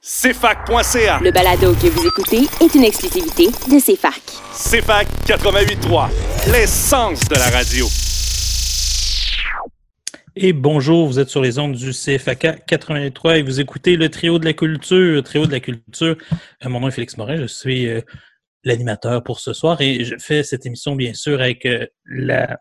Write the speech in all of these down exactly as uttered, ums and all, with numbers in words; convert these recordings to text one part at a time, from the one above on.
C F A Q point C A. Le balado que vous écoutez est une exclusivité de C F A Q. C F A Q quatre-vingt-huit point trois, l'essence de la radio. Et bonjour, vous êtes sur les ondes du C F A Q quatre-vingt-huit point trois et vous écoutez le Trio de la Culture. Le Trio de la Culture, euh, mon nom est Félix Morin, je suis euh, l'animateur pour ce soir et je fais cette émission bien sûr avec euh, la...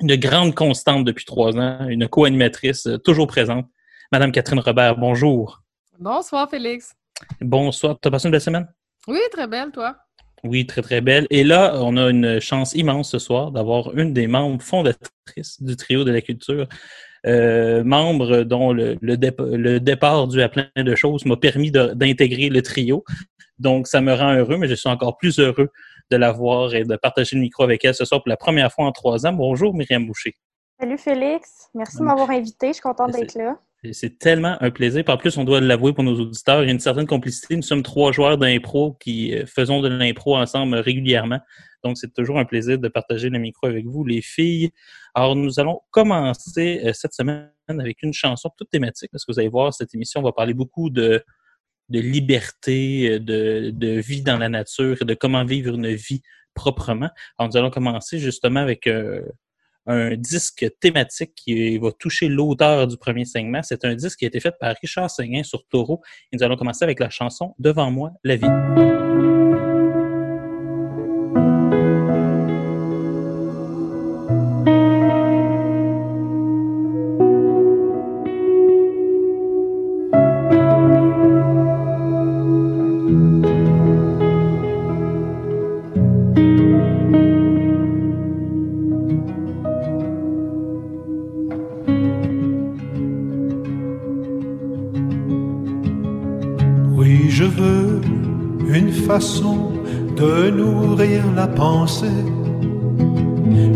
une grande constante depuis trois ans, une co-animatrice euh, toujours présente, Madame Catherine Robert. Bonjour. Bonsoir Félix. Bonsoir, t'as passé une belle semaine? Oui, très belle, toi? Oui, très, très belle. Et là, on a une chance immense ce soir d'avoir une des membres fondatrices du Trio de la Culture, euh, membre dont le, le, dé, le départ dû à plein de choses m'a permis de, d'intégrer le trio. Donc, ça me rend heureux, mais je suis encore plus heureux de la voir et de partager le micro avec elle ce soir pour la première fois en trois ans. Bonjour, Myriam Boucher. Salut Félix, merci de m'avoir invité. Je suis contente d'être là. C'est tellement un plaisir. En plus, on doit l'avouer pour nos auditeurs, il y a une certaine complicité. Nous sommes trois joueurs d'impro qui faisons de l'impro ensemble régulièrement. Donc, c'est toujours un plaisir de partager le micro avec vous, les filles. Alors, nous allons commencer euh, cette semaine avec une chanson toute thématique. Parce que vous allez voir, cette émission, on va parler beaucoup de, de liberté, de, de vie dans la nature et de comment vivre une vie proprement. Alors, nous allons commencer justement avec... Euh, un disque thématique qui va toucher l'auteur du premier segment. C'est un disque qui a été fait par Richard Séguin sur Thoreau. Et nous allons commencer avec la chanson « Devant moi, la vie ». De nourrir la pensée,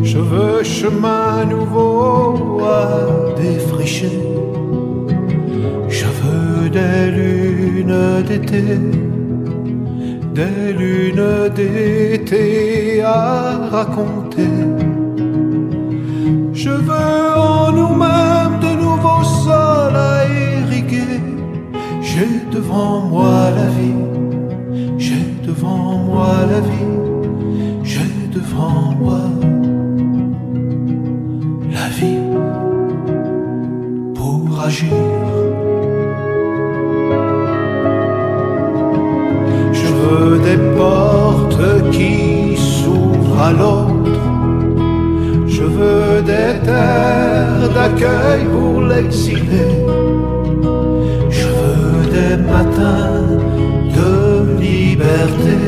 je veux chemin nouveau à défricher. Je veux des lunes d'été, des lunes d'été à raconter. Je veux en nous-mêmes de nouveaux sols à irriguer. J'ai devant moi la vie. Devant moi la vie, j'ai devant moi la vie pour agir. Je veux des portes qui s'ouvrent à l'autre. Je veux des terres d'accueil pour l'exilé. Je veux des matins de liberté,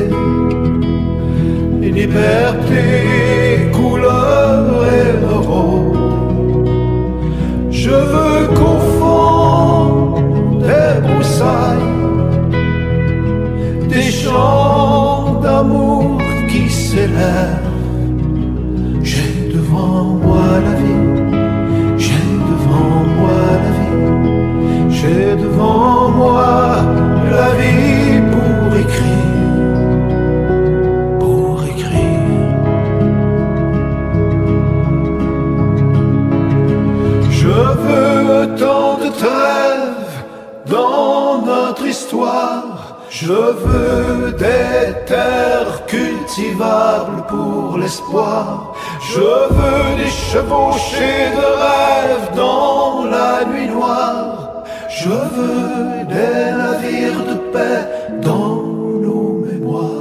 liberté, couleur émeraude. Je veux qu'au fond des broussailles, des chants d'amour qui s'élèvent. J'ai devant moi la vie, j'ai devant moi la vie, j'ai devant moi la vie pour écrire. Dans notre histoire, je veux des terres cultivables pour l'espoir. Je veux des chevauchées de rêves dans la nuit noire. Je veux des navires de paix dans nos mémoires.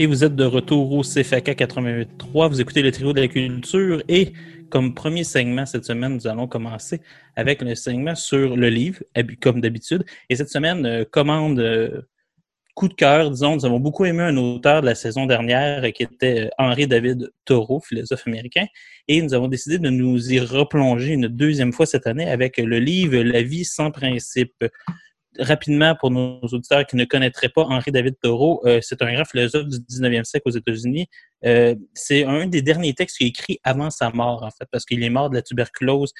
Et vous êtes de retour au C F A Q quatre-vingt-huit point trois. Vous écoutez le trio de la culture. Et comme premier segment cette semaine, nous allons commencer avec le segment sur le livre, comme d'habitude. Et cette semaine, euh, commande euh, coup de cœur, disons. Nous avons beaucoup aimé un auteur de la saison dernière qui était Henri David Thoreau, philosophe américain. Et nous avons décidé de nous y replonger une deuxième fois cette année avec le livre « La vie sans principe ». Rapidement, pour nos auditeurs qui ne connaîtraient pas Henri David Thoreau, euh, c'est un grand philosophe du dix-neuvième siècle aux États-Unis. Euh, c'est un des derniers textes qu'il a écrit avant sa mort, en fait, parce qu'il est mort de la tuberculose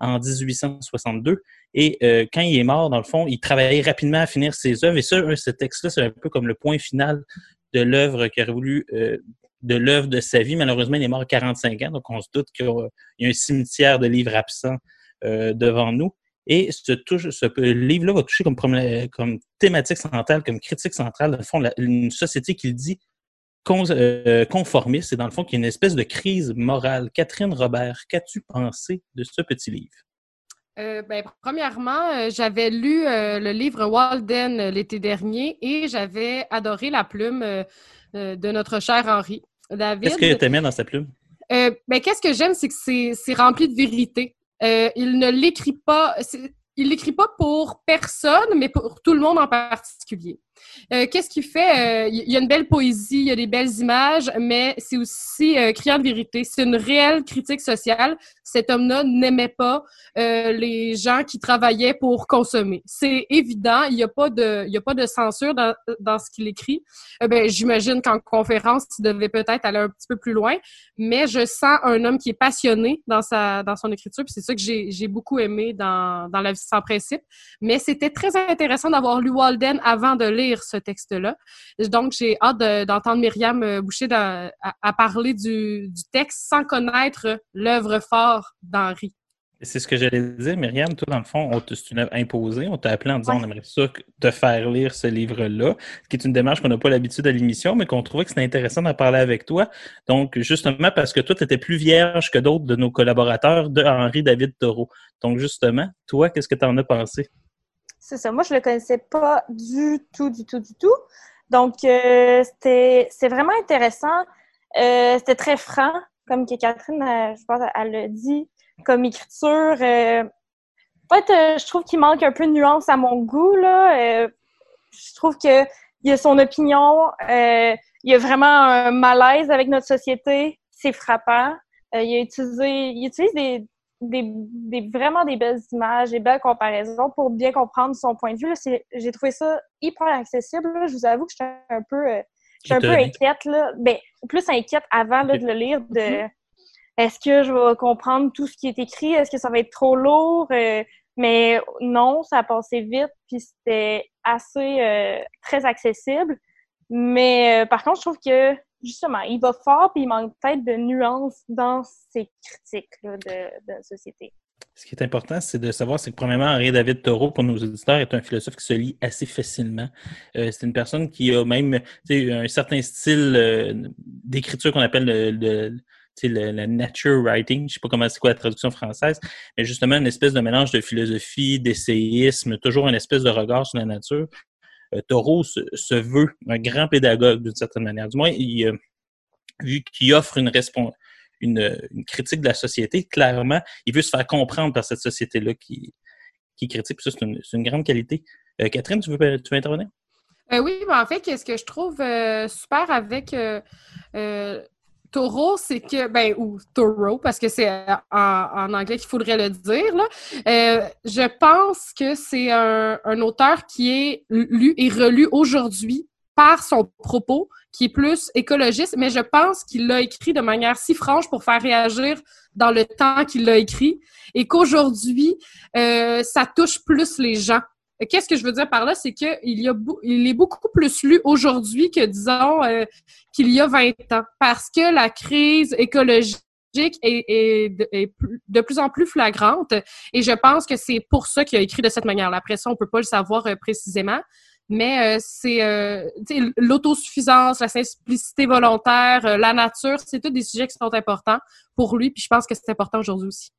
en dix-huit cent soixante-deux. Et euh, quand il est mort, dans le fond, il travaillait rapidement à finir ses œuvres. Et ça, euh, ce texte-là, c'est un peu comme le point final de l'œuvre qu'il aurait voulu, euh, de l'œuvre de sa vie. Malheureusement, il est mort à quarante-cinq ans, donc on se doute qu'il y a un cimetière de livres absents euh, devant nous. Et ce, touche, ce livre-là va toucher comme, comme thématique centrale, comme critique centrale, dans le fond, la, une société qu'il dit con, euh, conformiste, et dans le fond, qui est une espèce de crise morale. Catherine Robert, qu'as-tu pensé de ce petit livre? Euh, ben, premièrement, euh, j'avais lu euh, le livre Walden euh, l'été dernier, et j'avais adoré la plume euh, euh, de notre cher Henri David. Qu'est-ce que tu aimais dans sa plume? Euh, ben, qu'est-ce que j'aime, c'est que c'est, c'est rempli de vérité. Euh, il ne l'écrit pas, il l'écrit pas pour personne, mais pour tout le monde en particulier. Euh, qu'est-ce qu'il fait? Euh, il y a une belle poésie, il y a des belles images, mais c'est aussi euh, criant de vérité. C'est une réelle critique sociale. Cet homme-là n'aimait pas euh, les gens qui travaillaient pour consommer. C'est évident, il n'y a pas de, il y a pas de censure dans, dans ce qu'il écrit. Euh, ben, j'imagine qu'en conférence, il devait peut-être aller un petit peu plus loin, mais je sens un homme qui est passionné dans sa, dans son écriture, puis c'est ça que j'ai, j'ai beaucoup aimé dans, dans La vie sans principe. Mais c'était très intéressant d'avoir lu Walden avant de lire ce texte-là. Donc, j'ai hâte de, d'entendre Myriam Boucher à, à, à parler du, du texte sans connaître l'œuvre phare d'Henri. C'est ce que j'allais dire, Myriam. Toi, dans le fond, on te, c'est une œuvre imposée. On t'a appelé en disant ouais. On aimerait ça te faire lire ce livre-là, ce qui est une démarche qu'on n'a pas l'habitude à l'émission, mais qu'on trouvait que c'était intéressant d'en parler avec toi. Donc, justement, parce que toi, tu étais plus vierge que d'autres de nos collaborateurs de Henri David Thoreau. Donc, justement, toi, qu'est-ce que tu en as pensé? C'est ça. Moi, je le connaissais pas du tout, du tout, du tout. Donc, euh, c'était, c'est vraiment intéressant. Euh, c'était très franc, comme que Catherine, elle, je pense, elle le dit, comme écriture. Euh, en fait, euh, je trouve qu'il manque un peu de nuance à mon goût, là. Euh, je trouve que il y a son opinion. Euh, il y a vraiment un malaise avec notre société. C'est frappant. Euh, il a utilisé, il utilise des Des, des, vraiment des belles images, des belles comparaisons pour bien comprendre son point de vue. Là, c'est, j'ai trouvé ça hyper accessible. Là. Je vous avoue que j'étais un peu, euh, j'étais un peu inquiète. Là. Ben, plus inquiète avant là, de le lire. De, est-ce que je vais comprendre tout ce qui est écrit? Est-ce que ça va être trop lourd? Euh, mais non, ça a passé vite. Puis c'était assez euh, très accessible. Mais euh, par contre, je trouve que justement, il va fort puis il manque peut-être de nuances dans ses critiques là, de, de société. Ce qui est important, c'est de savoir, c'est que premièrement, Henri David Thoreau, pour nos auditeurs, est un philosophe qui se lit assez facilement. Euh, c'est une personne qui a même un certain style euh, d'écriture qu'on appelle le, le Le, le nature writing, je sais pas comment c'est quoi la traduction française, mais justement une espèce de mélange de philosophie, d'essayisme, toujours une espèce de regard sur la nature. Euh, Thoreau se, se veut un grand pédagogue d'une certaine manière. Du moins, il, euh, vu qu'il offre une, respons- une, une critique de la société, clairement, il veut se faire comprendre par cette société-là qui, qui critique. Puis ça, c'est une, c'est une grande qualité. Euh, Catherine, tu veux, tu veux intervenir? Euh, oui, mais en fait, ce que je trouve euh, super avec euh, euh, Thoreau, c'est que, ben, ou Thoreau, parce que c'est en, en anglais qu'il faudrait le dire, là. Euh, je pense que c'est un, un auteur qui est lu et relu aujourd'hui par son propos, qui est plus écologiste, mais je pense qu'il l'a écrit de manière si franche pour faire réagir dans le temps qu'il l'a écrit, et qu'aujourd'hui, euh, ça touche plus les gens. Qu'est-ce que je veux dire par là? C'est qu'il y a, il est beaucoup plus lu aujourd'hui que, disons, euh, qu'il y a vingt ans. Parce que la crise écologique est, est, est de plus en plus flagrante. Et je pense que c'est pour ça qu'il a écrit de cette manière-là. Après ça, on peut pas le savoir euh, précisément. Mais euh, c'est euh, l'autosuffisance, la simplicité volontaire, euh, la nature, c'est tous des sujets qui sont importants pour lui. Puis je pense que c'est important aujourd'hui aussi.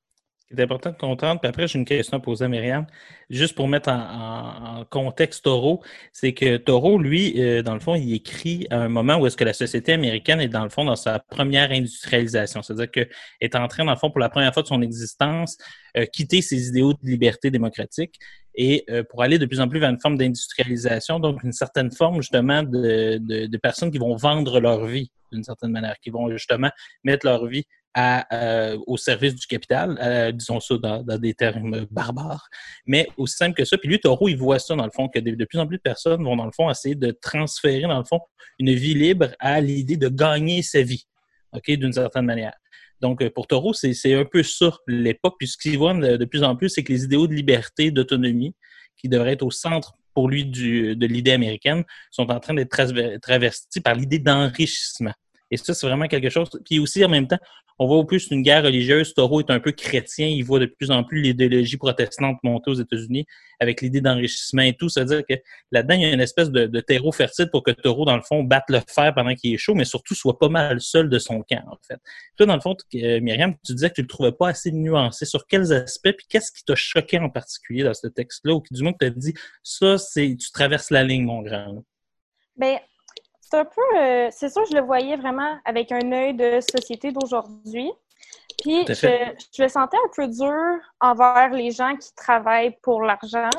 C'est important de comprendre. Puis après, j'ai une question à poser à Myriam. Juste pour mettre en, en, en contexte Thoreau, c'est que Thoreau, lui, euh, dans le fond, il écrit à un moment où est-ce que la société américaine est, dans le fond, dans sa première industrialisation. C'est-à-dire qu'elle est en train, dans le fond, pour la première fois de son existence, euh, quitter ses idéaux de liberté démocratique et euh, pour aller de plus en plus vers une forme d'industrialisation, donc une certaine forme, justement, de, de, de personnes qui vont vendre leur vie, d'une certaine manière, qui vont, justement, mettre leur vie À, euh, au service du capital, euh, disons ça dans, dans des termes barbares, mais aussi simple que ça. Puis lui, Thoreau, il voit ça, dans le fond, que de, de plus en plus de personnes vont, dans le fond, essayer de transférer, dans le fond, une vie libre à l'idée de gagner sa vie, OK, d'une certaine manière. Donc, pour Thoreau, c'est, c'est un peu ça, l'époque. Puis ce qu'il voit de, de plus en plus, c'est que les idéaux de liberté, d'autonomie, qui devraient être au centre, pour lui, du, de l'idée américaine, sont en train d'être tra- travestis par l'idée d'enrichissement. Et ça, c'est vraiment quelque chose. Puis aussi, en même temps, on voit au plus une guerre religieuse. Thoreau est un peu chrétien. Il voit de plus en plus l'idéologie protestante monter aux États-Unis avec l'idée d'enrichissement et tout. C'est-à-dire que là-dedans, il y a une espèce de, de terreau fertile pour que Thoreau, dans le fond, batte le fer pendant qu'il est chaud, mais surtout soit pas mal seul de son camp, en fait. Toi, dans le fond, euh, Myriam, tu disais que tu le trouvais pas assez nuancé. Sur quels aspects, puis qu'est-ce qui t'a choqué en particulier dans ce texte-là, ou du moins que tu as dit, ça, c'est tu traverses la ligne, mon grand? Bien, c'est un peu... Euh, c'est sûr, je le voyais vraiment avec un œil de société d'aujourd'hui. Puis, je, je le sentais un peu dur envers les gens qui travaillent pour l'argent,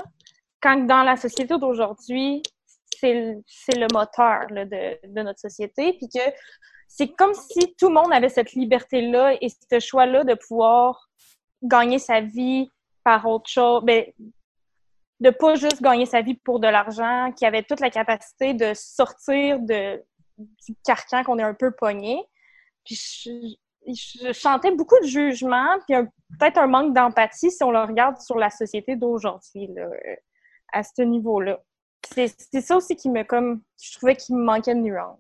quand dans la société d'aujourd'hui, c'est, c'est le moteur là, de, de notre société. Puis que c'est comme si tout le monde avait cette liberté-là et ce choix-là de pouvoir gagner sa vie par autre chose. Bien, de pas juste gagner sa vie pour de l'argent, qui avait toute la capacité de sortir de, du carcan qu'on est un peu pogné. Puis je, je sentais beaucoup de jugement, puis un, peut-être un manque d'empathie si on le regarde sur la société d'aujourd'hui, là, à ce niveau-là. C'est, c'est ça aussi qui me, comme, je trouvais qu'il me manquait de nuances.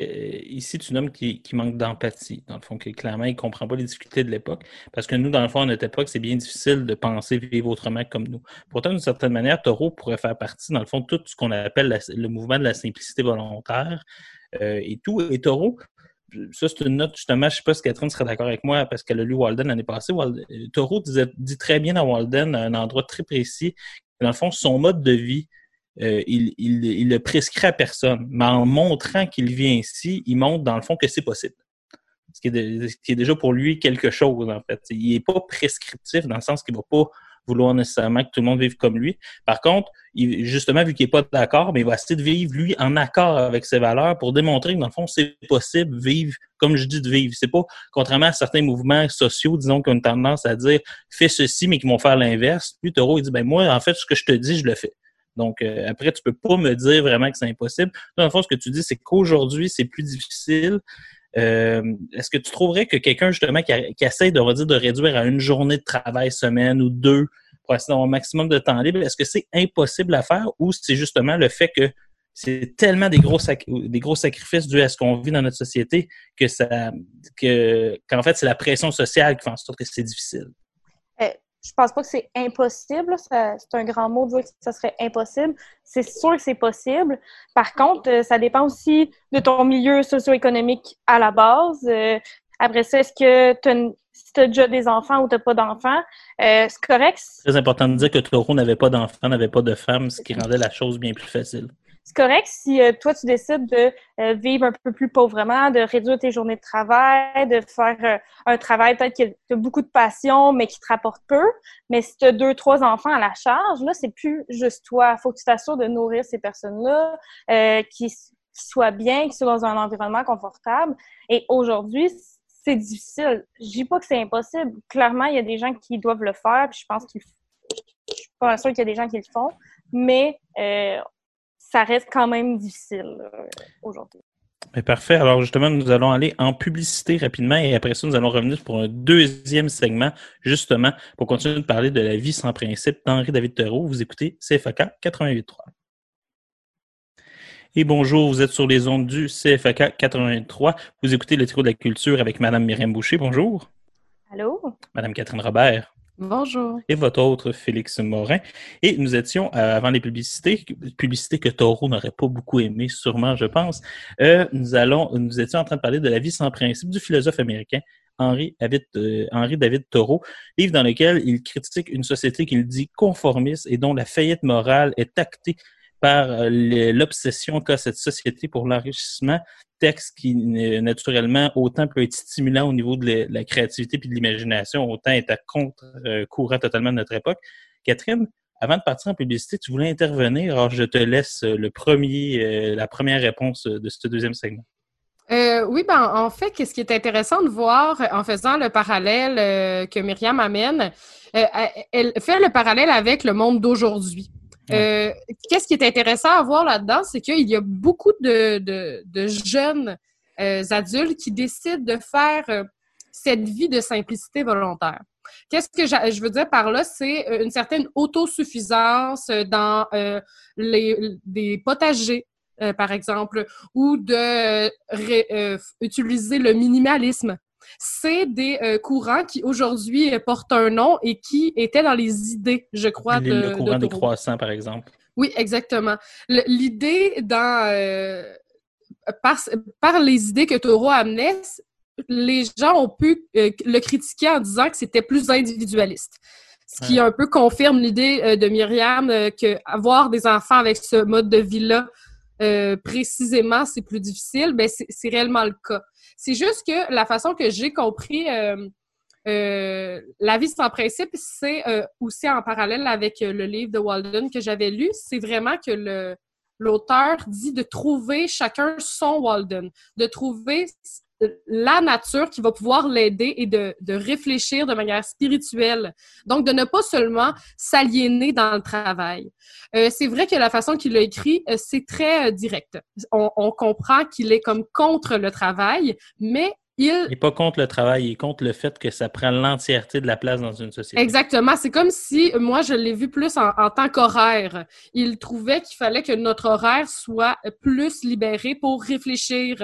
Euh, ici, tu nommes qui, qui manque d'empathie, dans le fond, que clairement, il ne comprend pas les difficultés de l'époque. Parce que nous, dans le fond, à notre époque, c'est bien difficile de penser vivre autrement comme nous. Pourtant, d'une certaine manière, Thoreau pourrait faire partie, dans le fond, de tout ce qu'on appelle la, le mouvement de la simplicité volontaire euh, et tout. Et Thoreau, ça, c'est une note, justement, je ne sais pas si Catherine serait d'accord avec moi parce qu'elle a lu Walden l'année passée. Walden, Thoreau disait, dit très bien dans Walden, à un endroit très précis, que dans le fond, son mode de vie, Euh, il, il, il le prescrit à personne, mais en montrant qu'il vit ainsi, il montre dans le fond que c'est possible. Ce qui est, de, ce qui est déjà pour lui quelque chose, en fait. Il n'est pas prescriptif dans le sens qu'il ne va pas vouloir nécessairement que tout le monde vive comme lui. Par contre, il, justement, vu qu'il n'est pas d'accord, mais il va essayer de vivre, lui, en accord avec ses valeurs pour démontrer que, dans le fond, c'est possible vivre comme je dis de vivre. C'est pas, contrairement à certains mouvements sociaux, disons, qui ont une tendance à dire « fais ceci », mais qui vont faire l'inverse. Lui, Thoreau, il dit « ben moi, en fait, ce que je te dis, je le fais ». Donc, euh, après, tu peux pas me dire vraiment que c'est impossible. Dans le fond, ce que tu dis, c'est qu'aujourd'hui, c'est plus difficile. Euh, est-ce que tu trouverais que quelqu'un, justement, qui, a, qui essaie de, on va dire, de réduire à une journée de travail semaine ou deux pour essayer d'avoir un maximum de temps libre, est-ce que c'est impossible à faire ou c'est justement le fait que c'est tellement des gros, sac- des gros sacrifices dus à ce qu'on vit dans notre société que ça, que, qu'en fait, c'est la pression sociale qui fait en sorte que c'est difficile? Je pense pas que c'est impossible. Ça, c'est un grand mot de dire que ça serait impossible. C'est sûr que c'est possible. Par contre, ça dépend aussi de ton milieu socio-économique à la base. Euh, après ça, est-ce que t'as, si tu as déjà des enfants ou tu n'as pas d'enfants, euh, c'est correct. C'est très important de dire que Thoreau n'avait pas d'enfants, n'avait pas de femmes, ce qui rendait la chose bien plus facile. C'est correct si euh, toi, tu décides de euh, vivre un peu plus pauvrement, de réduire tes journées de travail, de faire euh, un travail peut-être qui a beaucoup de passion, mais qui te rapporte peu. Mais si tu as deux, trois enfants à la charge, là, c'est plus juste toi. Il faut que tu t'assures de nourrir ces personnes-là, euh, qu'ils, qu'ils soient bien, qu'ils soient dans un environnement confortable. Et aujourd'hui, c'est difficile. Je dis pas que c'est impossible. Clairement, il y a des gens qui doivent le faire, puis je pense qu'ils je suis pas sûre qu'il y a des gens qui le font, mais... Euh, ça reste quand même difficile euh, aujourd'hui. Mais parfait. Alors justement, nous allons aller en publicité rapidement et après ça, nous allons revenir pour un deuxième segment, justement, pour continuer de parler de la vie sans principe d'Henri David Thoreau. Vous écoutez C F A Q quatre-vingt-huit virgule trois. Et bonjour, vous êtes sur les ondes du C F A Q quatre-vingt-huit virgule trois. Vous écoutez le Trio de la culture avec Mme Myriam Boucher. Bonjour. Allô. Mme Catherine Robert. Bonjour. Et votre autre, Félix Morin. Et nous étions, euh, avant les publicités, publicités que Thoreau n'aurait pas beaucoup aimé, sûrement, je pense, euh, nous allons, nous étions en train de parler de la vie sans principe du philosophe américain Henri David Thoreau, livre dans lequel il critique une société qu'il dit conformiste et dont la faillite morale est actée par l'obsession qu'a cette société pour l'enrichissement, texte qui, naturellement, autant peut être stimulant au niveau de la créativité puis de l'imagination, autant est à contre-courant totalement de notre époque. Catherine, avant de partir en publicité, tu voulais intervenir, alors je te laisse le premier, la première réponse de ce deuxième segment. Euh, oui, ben en fait, ce qui est intéressant de voir en faisant le parallèle euh, que Myriam amène, euh, elle fait le parallèle avec le monde d'aujourd'hui. Euh, qu'est-ce qui est intéressant à voir là-dedans, c'est qu'il y a beaucoup de, de, de jeunes euh, adultes qui décident de faire euh, cette vie de simplicité volontaire. Qu'est-ce que j'a, je veux dire par là, c'est une certaine autosuffisance dans euh, les, des potagers, euh, par exemple, ou de euh, ré, euh, utiliser le minimalisme. C'est des euh, courants qui, aujourd'hui, euh, portent un nom et qui étaient dans les idées, je crois. De, le courant de des croissants, par exemple. Oui, exactement. L- l'idée, dans, euh, par, par les idées que Thoreau amenait, les gens ont pu euh, le critiquer en disant que c'était plus individualiste. Ce qui ouais. un peu confirme l'idée euh, de Myriam euh, qu'avoir des enfants avec ce mode de vie-là, Euh, précisément, c'est plus difficile, ben c'est, c'est réellement le cas. C'est juste que la façon que j'ai compris euh, euh, la vie sans principe, c'est euh, aussi en parallèle avec euh, le livre de Walden que j'avais lu, c'est vraiment que le, l'auteur dit de trouver chacun son Walden, de trouver la nature qui va pouvoir l'aider et de, de réfléchir de manière spirituelle. Donc, de ne pas seulement s'aliéner dans le travail. Euh, c'est vrai que la façon qu'il l'a écrit, euh, c'est très euh, direct. On, on comprend qu'il est comme contre le travail, mais il... Il n'est pas contre le travail, il est contre le fait que ça prend l'entièreté de la place dans une société. Exactement. C'est comme si, moi, je l'ai vu plus en, en tant qu'horaire. Il trouvait qu'il fallait que notre horaire soit plus libéré pour réfléchir,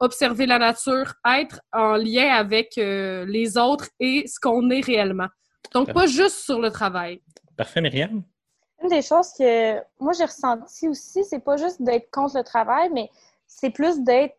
observer la nature, être en lien avec euh, les autres et ce qu'on est réellement. Donc, Parfait. Pas juste sur le travail. Parfait, Myriam. Une des choses que moi, j'ai ressenti aussi, c'est pas juste d'être contre le travail, mais c'est plus d'être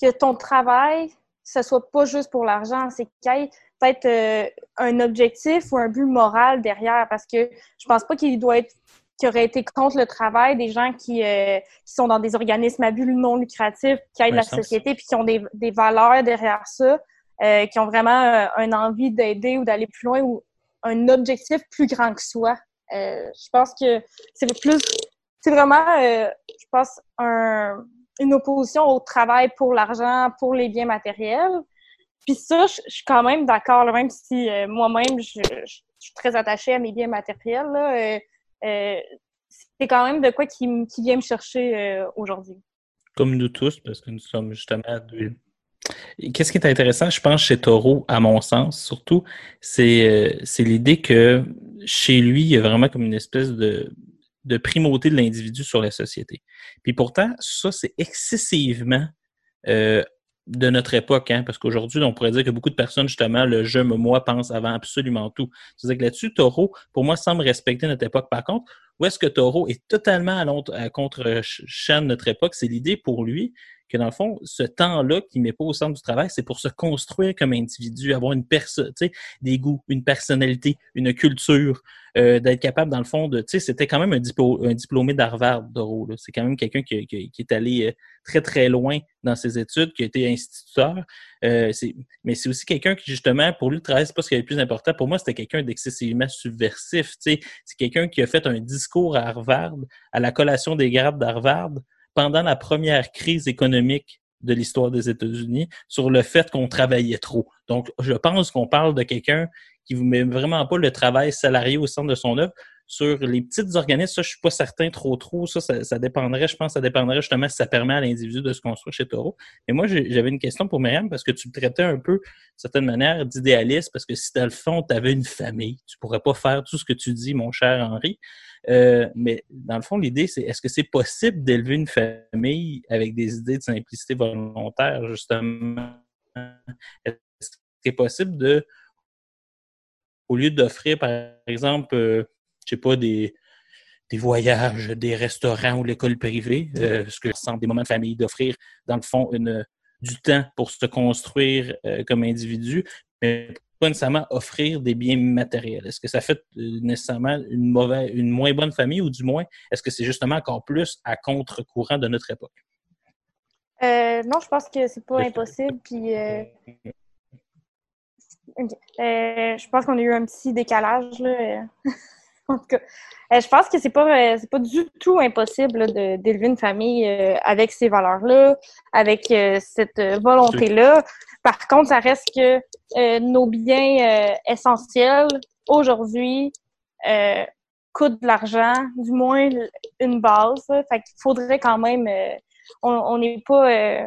que ton travail... que ce soit pas juste pour l'argent, c'est qu'il y ait peut-être euh, un objectif ou un but moral derrière, parce que je pense pas qu'il doit être qu'il aurait été contre le travail des gens qui, euh, qui sont dans des organismes à but non lucratif, qui aident la société, puis qui ont des, des valeurs derrière ça, euh, qui ont vraiment euh, une envie d'aider ou d'aller plus loin, ou un objectif plus grand que soi. Euh, je pense que c'est plus... C'est vraiment, euh, je pense, un... une opposition au travail pour l'argent, pour les biens matériels. Puis ça, je, je suis quand même d'accord, là, même si euh, moi-même, je, je, je suis très attachée à mes biens matériels. Là, euh, euh, c'est quand même de quoi qui, qui vient me chercher euh, aujourd'hui. Comme nous tous, parce que nous sommes justement à deux. Qu'est-ce qui est intéressant, je pense, chez Thoreau, à mon sens, surtout, c'est, euh, c'est l'idée que chez lui, il y a vraiment comme une espèce de... de primauté de l'individu sur la société. Puis pourtant, ça, c'est excessivement euh, de notre époque, hein, parce qu'aujourd'hui, on pourrait dire que beaucoup de personnes, justement, le « je, moi » pense avant absolument tout. C'est-à-dire que là-dessus, Thoreau, pour moi, semble respecter notre époque. Par contre, où est-ce que Thoreau est totalement à contre-champ de notre époque, c'est l'idée pour lui que, dans le fond, ce temps-là qu'il met pas au centre du travail, c'est pour se construire comme individu, avoir une personne, tu sais, des goûts, une personnalité, une culture, euh, d'être capable, dans le fond, de, tu sais, c'était quand même un, diplo- un diplômé d'Harvard, Thoreau, là. C'est quand même quelqu'un qui, qui, qui est allé très, très loin dans ses études, qui a été instituteur. Euh, c'est, mais c'est aussi quelqu'un qui, justement, pour lui, le travail, c'est pas ce qui est le plus important. Pour moi, c'était quelqu'un d'excessivement subversif, tu sais. C'est quelqu'un qui a fait un discours à Harvard, à la collation des grades d'Harvard, pendant la première crise économique de l'histoire des États-Unis, sur le fait qu'on travaillait trop. Donc, je pense qu'on parle de quelqu'un qui ne met vraiment pas le travail salarié au centre de son œuvre. Sur les petites organismes, ça, je ne suis pas certain trop trop. Ça, ça, ça dépendrait, je pense, ça dépendrait justement si ça permet à l'individu de se construire chez Thoreau. Mais moi, j'avais une question pour Myriam, parce que tu me traitais un peu, d'une certaine manière, d'idéaliste, parce que si, dans le fond, tu avais une famille, tu ne pourrais pas faire tout ce que tu dis, mon cher Henri. Euh, mais dans le fond, l'idée, c'est est-ce que c'est possible d'élever une famille avec des idées de simplicité volontaire, justement? Est-ce que c'est possible de, au lieu d'offrir, par exemple, euh, je sais pas, des, des voyages, des restaurants ou l'école privée, euh, ce que je sens des moments de famille, d'offrir, dans le fond, une, du temps pour se construire euh, comme individu, mais pas nécessairement offrir des biens matériels. Est-ce que ça fait euh, nécessairement une mauvaise, une moins bonne famille, ou du moins, est-ce que c'est justement encore plus à contre-courant de notre époque? Euh, non, je pense que c'est pas impossible. Puis, euh, euh, je pense qu'on a eu un petit décalage, là. En tout cas, euh, je pense que c'est pas, euh, c'est pas du tout impossible là, de, d'élever une famille euh, avec ces valeurs-là, avec euh, cette euh, volonté-là. Par contre, ça reste que euh, nos biens euh, essentiels, aujourd'hui, euh, coûtent de l'argent, du moins une base. Là. Fait qu'il faudrait quand même... Euh, on n'est pas... Euh,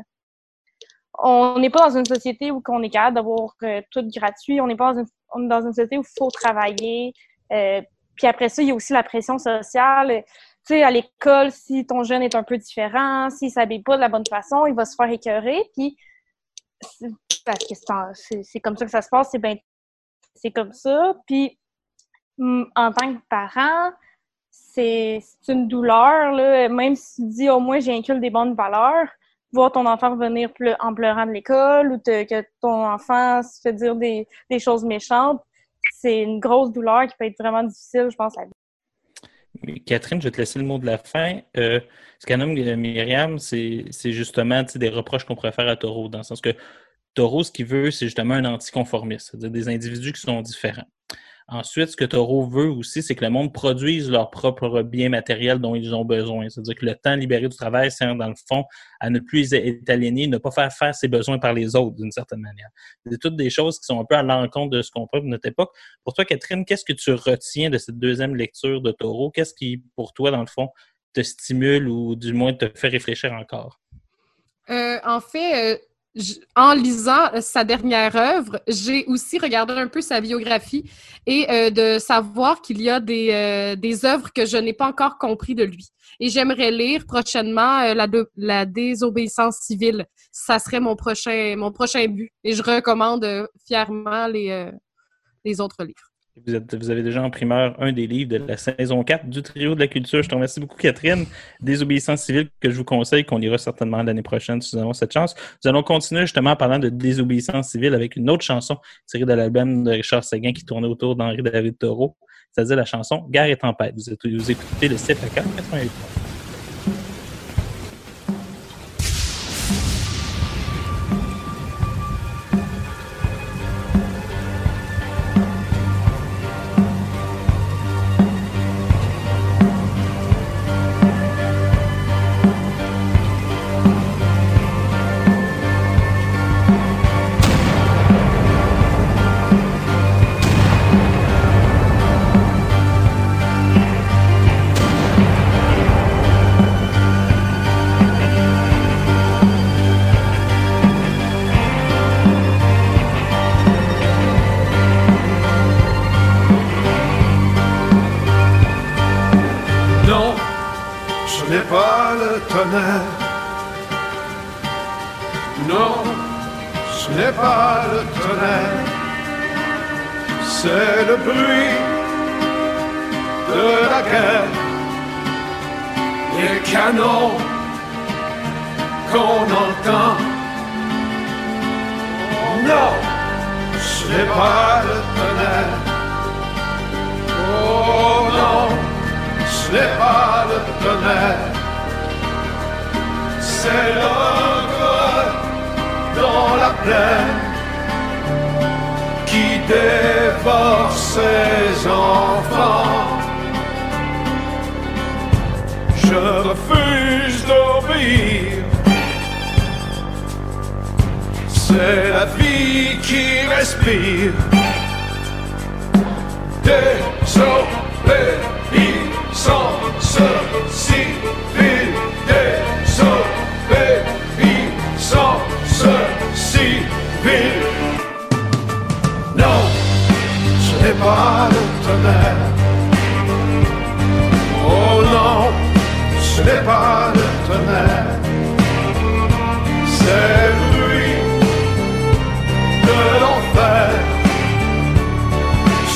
on n'est pas dans une société où on est capable d'avoir euh, tout gratuit. On n'est pas dans une, on est dans une société où il faut travailler. Euh, Puis après ça, il y a aussi la pression sociale. Tu sais, à l'école, si ton jeune est un peu différent, s'il ne s'habille pas de la bonne façon, il va se faire écœurer. Puis, parce que c'est, en, c'est, c'est comme ça que ça se passe, c'est bien, c'est comme ça. Puis, en tant que parent, c'est, c'est une douleur, là. Même si tu dis, au moins, j'incule des bonnes valeurs, voir ton enfant revenir ple- en pleurant de l'école, ou te, que ton enfant se fait dire des, des choses méchantes, c'est une grosse douleur qui peut être vraiment difficile, je pense, à vivre. Catherine, je vais te laisser le mot de la fin. Euh, ce qu'elle nomme Myriam, c'est, c'est justement des reproches qu'on pourrait faire à Thoreau, dans le sens que Thoreau, ce qu'il veut, c'est justement un anticonformiste, c'est-à-dire des individus qui sont différents. Ensuite, ce que Thoreau veut aussi, c'est que le monde produise leurs propres biens matériels dont ils ont besoin. C'est-à-dire que le temps libéré du travail sert, dans le fond, à ne plus être aliéné, ne pas faire faire ses besoins par les autres, d'une certaine manière. C'est toutes des choses qui sont un peu à l'encontre de ce qu'on prend de notre époque. Pour toi, Catherine, qu'est-ce que tu retiens de cette deuxième lecture de Thoreau? Qu'est-ce qui, pour toi, dans le fond, te stimule ou du moins te fait réfléchir encore? Euh, en fait... Euh... En lisant sa dernière œuvre, j'ai aussi regardé un peu sa biographie et euh, de savoir qu'il y a des, euh, des œuvres que je n'ai pas encore compris de lui. Et j'aimerais lire prochainement euh, la, de, la désobéissance civile. Ça serait mon prochain, mon prochain but. Et je recommande euh, fièrement les, euh, les autres livres. Vous, êtes, vous avez déjà en primeur un des livres de la saison quatre du Trio de la Culture. Je te remercie beaucoup, Catherine. Désobéissance civile que je vous conseille, qu'on lira certainement l'année prochaine si nous avons cette chance. Nous allons continuer justement en parlant de désobéissance civile avec une autre chanson tirée de l'album de Richard Séguin qui tournait autour d'Henri David Thoreau, c'est-à-dire la chanson « Guerre et tempête ». Vous, êtes, vous écoutez le C F A Q quatre-vingt-huit.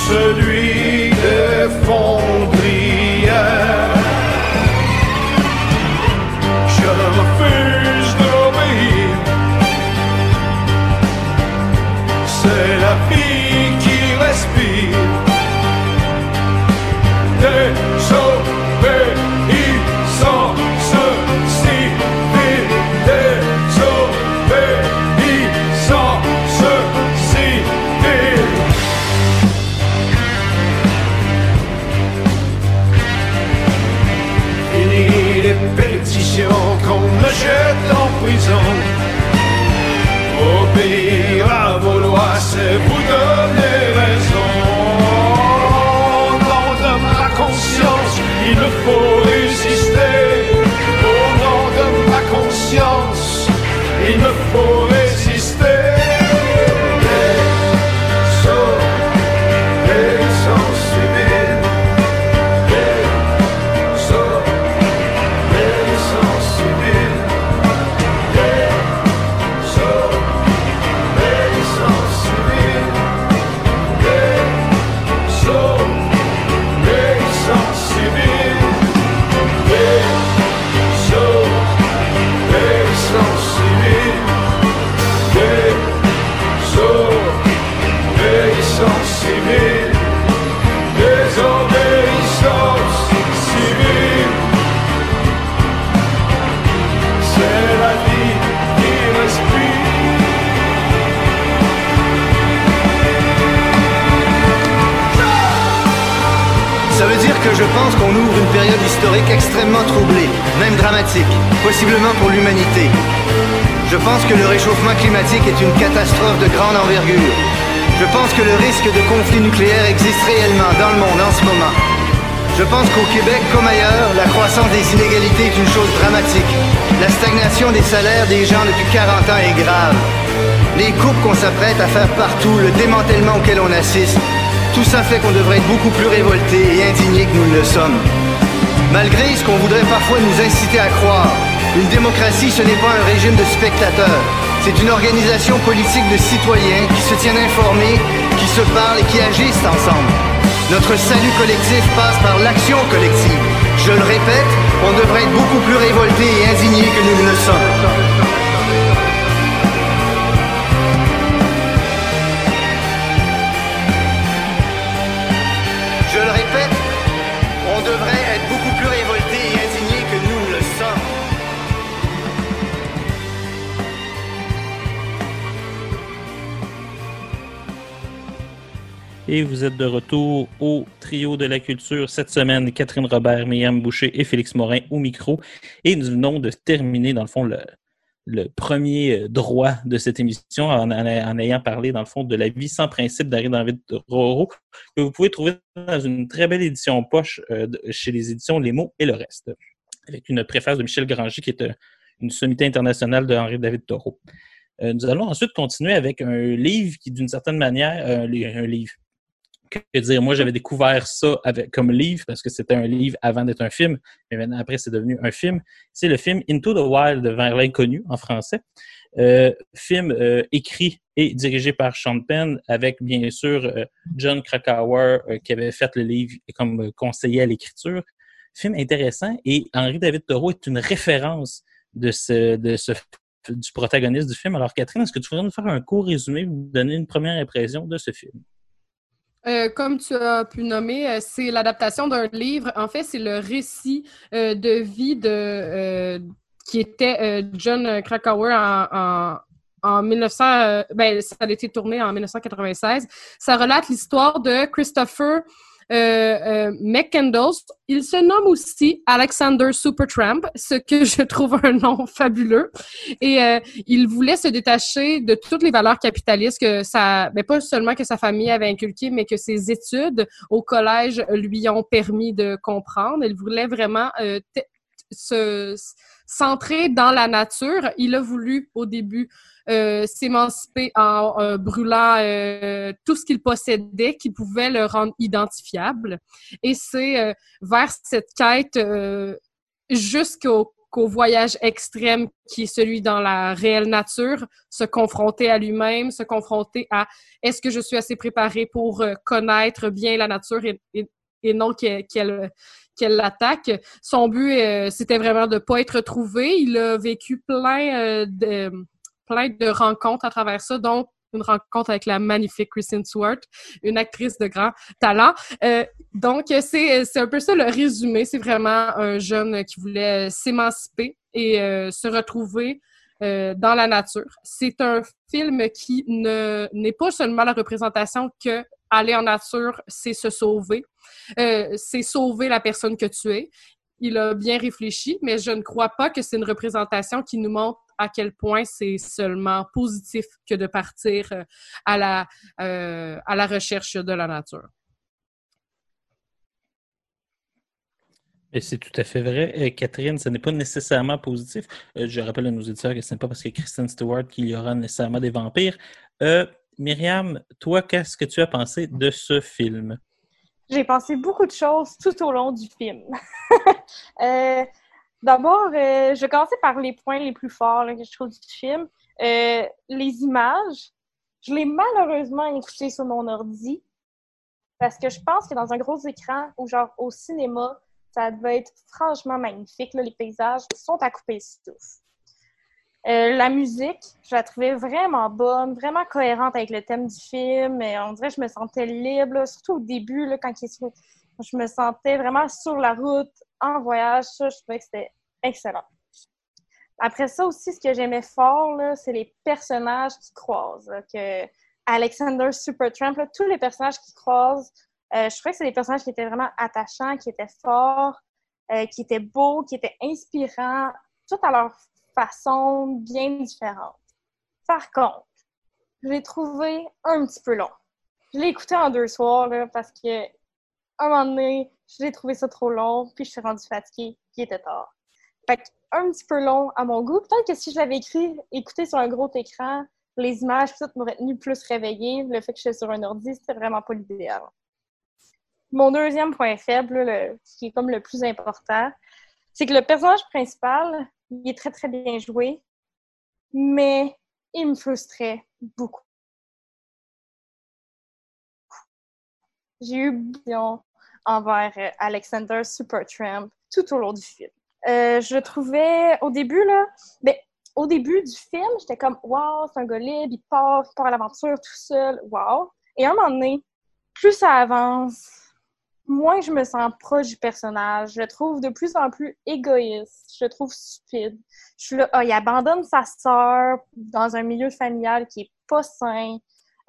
Celui des Obéir à vos lois, c'est vous donner raison. Au nom de ma conscience, il ne faut résister. Au nom de ma conscience, il ne faut résister. Je pense qu'on ouvre une période historique extrêmement troublée, même dramatique, possiblement pour l'humanité. Je pense que le réchauffement climatique est une catastrophe de grande envergure. Je pense que le risque de conflit nucléaire existe réellement dans le monde en ce moment. Je pense qu'au Québec, comme ailleurs, la croissance des inégalités est une chose dramatique. La stagnation des salaires des gens depuis quarante ans est grave. Les coupes qu'on s'apprête à faire partout, le démantèlement auquel on assiste, tout ça fait qu'on devrait être beaucoup plus révoltés et indignés que nous ne le sommes. Malgré ce qu'on voudrait parfois nous inciter à croire, une démocratie, ce n'est pas un régime de spectateurs. C'est une organisation politique de citoyens qui se tiennent informés, qui se parlent et qui agissent ensemble. Notre salut collectif passe par l'action collective. Je le répète, on devrait être beaucoup plus révoltés et indignés que nous ne le sommes. Et vous êtes de retour au trio de la culture cette semaine. Catherine Robert, Myriam Boucher et Félix Morin au micro. Et nous venons de terminer, dans le fond, le, le premier droit de cette émission en, en, en ayant parlé, dans le fond, de La vie sans principe d'Henri David Thoreau, que vous pouvez trouver dans une très belle édition poche euh, chez les éditions Les Mots et le Reste, avec une préface de Michel Granger, qui est euh, une sommité internationale de Henri David Thoreau. Euh, nous allons ensuite continuer avec un livre qui, d'une certaine manière, euh, un livre. Que dire, moi j'avais découvert ça avec, comme livre parce que c'était un livre avant d'être un film, mais maintenant après c'est devenu un film. C'est le film Into the Wild, vers l'inconnu en français. Euh, film euh, écrit et dirigé par Sean Penn, avec bien sûr euh, Jon Krakauer euh, qui avait fait le livre comme conseiller à l'écriture. Film intéressant, et Henri David Thoreau est une référence de ce, de ce du protagoniste du film. Alors Catherine, est-ce que tu pourrais nous faire un court résumé, vous donner une première impression de ce film? Euh, comme tu as pu nommer, euh, c'est l'adaptation d'un livre. En fait, c'est le récit euh, de vie de euh, qui était euh, Jon Krakauer en, en, en mille neuf cents. Euh, ben, ça a été tourné en dix-neuf cent quatre-vingt-seize. Ça relate l'histoire de Christopher euh, euh, McCandless. Il se nomme aussi Alexander Supertramp, ce que je trouve un nom fabuleux. Et euh, il voulait se détacher de toutes les valeurs capitalistes que ça, mais pas seulement que sa famille avait inculquées, mais que ses études au collège lui ont permis de comprendre. Il voulait vraiment euh, t- se centrer dans la nature. Il a voulu au début euh, s'émanciper en euh, brûlant euh, tout ce qu'il possédait qui pouvait le rendre identifiable. Et c'est euh, vers cette quête euh, jusqu'au qu'au voyage extrême qui est celui dans la réelle nature, se confronter à lui-même, se confronter à est-ce que je suis assez préparée pour euh, connaître bien la nature et, et, et non qu'elle... qu'elle qu'elle l'attaque. Son but, euh, c'était vraiment de ne pas être retrouvé. Il a vécu plein, euh, de, plein de rencontres à travers ça, dont une rencontre avec la magnifique Kristen Stewart, une actrice de grand talent. Euh, donc, c'est, c'est un peu ça le résumé. C'est vraiment un jeune qui voulait s'émanciper et euh, se retrouver euh, dans la nature. C'est un film qui ne, n'est pas seulement la représentation que aller en nature, c'est se sauver. Euh, c'est sauver la personne que tu es. Il a bien réfléchi, mais je ne crois pas que c'est une représentation qui nous montre à quel point c'est seulement positif que de partir à la, euh, à la recherche de la nature. Et c'est tout à fait vrai, euh, Catherine, ce n'est pas nécessairement positif. Euh, je rappelle à nos éditeurs que ce n'est pas parce que Kristen Stewart qu'il y aura nécessairement des vampires. Euh, Myriam, toi, qu'est-ce que tu as pensé de ce film? J'ai pensé beaucoup de choses tout au long du film. euh, d'abord, euh, je vais commencer par les points les plus forts là, que je trouve du film. Euh, les images, je l'ai malheureusement écoutée sur mon ordi parce que je pense que dans un gros écran ou genre au cinéma, ça devait être franchement magnifique. Là, les paysages sont à couper le souffle. Euh, la musique, je la trouvais vraiment bonne, vraiment cohérente avec le thème du film. Et on dirait que je me sentais libre, là, surtout au début, là, quand il est... je me sentais vraiment sur la route, en voyage. Ça, je trouvais que c'était excellent. Après ça aussi, ce que j'aimais fort, là, c'est les personnages qui croisent. Là, que Alexander Supertramp, là, tous les personnages qui croisent, euh, je trouvais que c'est des personnages qui étaient vraiment attachants, qui étaient forts, euh, qui étaient beaux, qui étaient inspirants, tout à leur façon bien différente. Par contre, je l'ai trouvé un petit peu long. Je l'ai écouté en deux soirs là, parce que à un moment donné, je l'ai trouvé ça trop long, puis je suis rendue fatiguée, puis il était tard. Fait qu'un petit peu long à mon goût. Peut-être que si je l'avais écrit, écouté sur un gros écran, les images, tout m'aurait tenu plus réveillée. Le fait que j'étais sur un ordi, c'était vraiment pas l'idéal. Mon deuxième point faible, là, le, ce qui est comme le plus important, c'est que le personnage principal, il est très, très bien joué, mais il me frustrait beaucoup. J'ai eu beaucoup envers Alexander Supertramp tout au long du film. Euh, je trouvais, au début, là, ben, au début du film, j'étais comme « Wow, c'est un gars libre, il part, il part à l'aventure tout seul, wow! » Et à un moment donné, plus ça avance, moins je me sens proche du personnage. Je le trouve de plus en plus égoïste. Je le trouve stupide. Je suis là, ah, il abandonne sa sœur dans un milieu familial qui est pas sain.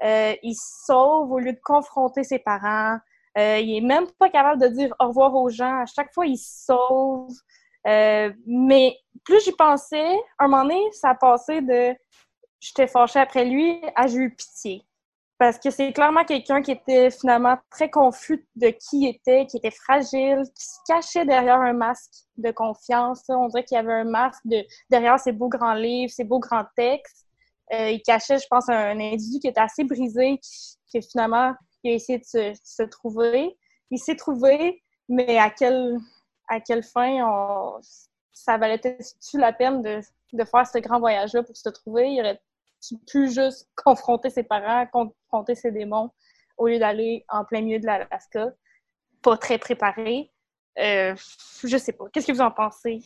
Euh, il sauve au lieu de confronter ses parents. Euh, il est même pas capable de dire au revoir aux gens. À chaque fois, il sauve. Euh, mais plus j'y pensais, à un moment donné, ça a passé de « j'étais fâchée après lui » à « j'ai eu pitié ». Parce que c'est clairement quelqu'un qui était finalement très confus de qui il était, qui était fragile, qui se cachait derrière un masque de confiance. On dirait qu'il y avait un masque de, derrière ses beaux grands livres, ses beaux grands textes. Euh, il cachait, je pense, un individu qui était assez brisé, qui, qui finalement qui a essayé de se, de se trouver. Il s'est trouvé, mais à quelle, à quelle fin on, ça valait-tu la peine de, de faire ce grand voyage-là pour se trouver? Il aurait plus juste confronter ses parents, confronter ses démons, au lieu d'aller en plein milieu de l'Alaska, pas très préparé. Euh, je sais pas. Qu'est-ce que vous en pensez?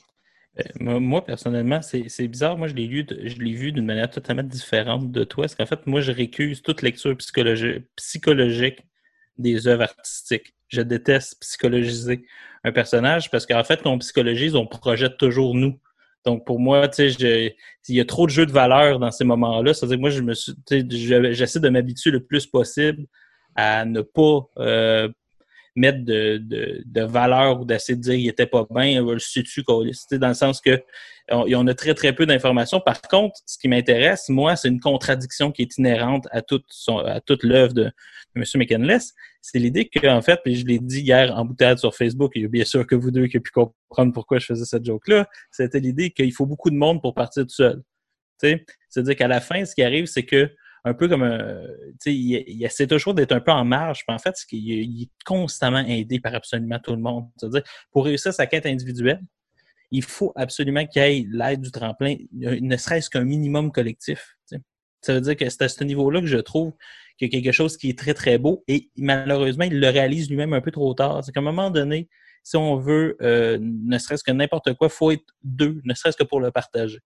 Euh, moi, moi, personnellement, c'est, c'est bizarre. Moi, je l'ai lu, je l'ai vu d'une manière totalement différente de toi. Parce qu'en fait, moi, je récuse toute lecture psychologi- psychologique des œuvres artistiques. Je déteste psychologiser un personnage parce qu'en fait, quand on psychologise, on projette toujours nous. Donc, pour moi, tu sais, il y a trop de jeux de valeur dans ces moments-là. C'est-à-dire que moi, je me suis, je, j'essaie de m'habituer le plus possible à ne pas euh, mettre de, de, de valeur ou d'essayer de dire qu'il n'était pas bien, le sais-tu, dans le sens que on, on a très, très peu d'informations. Par contre, ce qui m'intéresse, moi, c'est une contradiction qui est inhérente à toute, son, à toute l'œuvre de, de M. McCandless. C'est l'idée qu'en fait, puis je l'ai dit hier en boutade sur Facebook, et bien sûr que vous deux qui avez pu comprendre pourquoi je faisais cette joke-là, c'était l'idée qu'il faut beaucoup de monde pour partir tout seul. T'sais? C'est-à-dire qu'à la fin, ce qui arrive, c'est que un peu comme un... T'sais, il, il essaie toujours d'être un peu en marge, puis en fait, c'est qu'il il est constamment aidé par absolument tout le monde. C'est-à-dire, pour réussir sa quête individuelle, il faut absolument qu'il y ait l'aide du tremplin, ne serait-ce qu'un minimum collectif. T'sais? Ça veut dire que c'est à ce niveau-là que je trouve qu'il y a quelque chose qui est très, très beau et malheureusement, il le réalise lui-même un peu trop tard. C'est qu'à un moment donné, si on veut, euh, ne serait-ce que n'importe quoi, il faut être deux, ne serait-ce que pour le partager.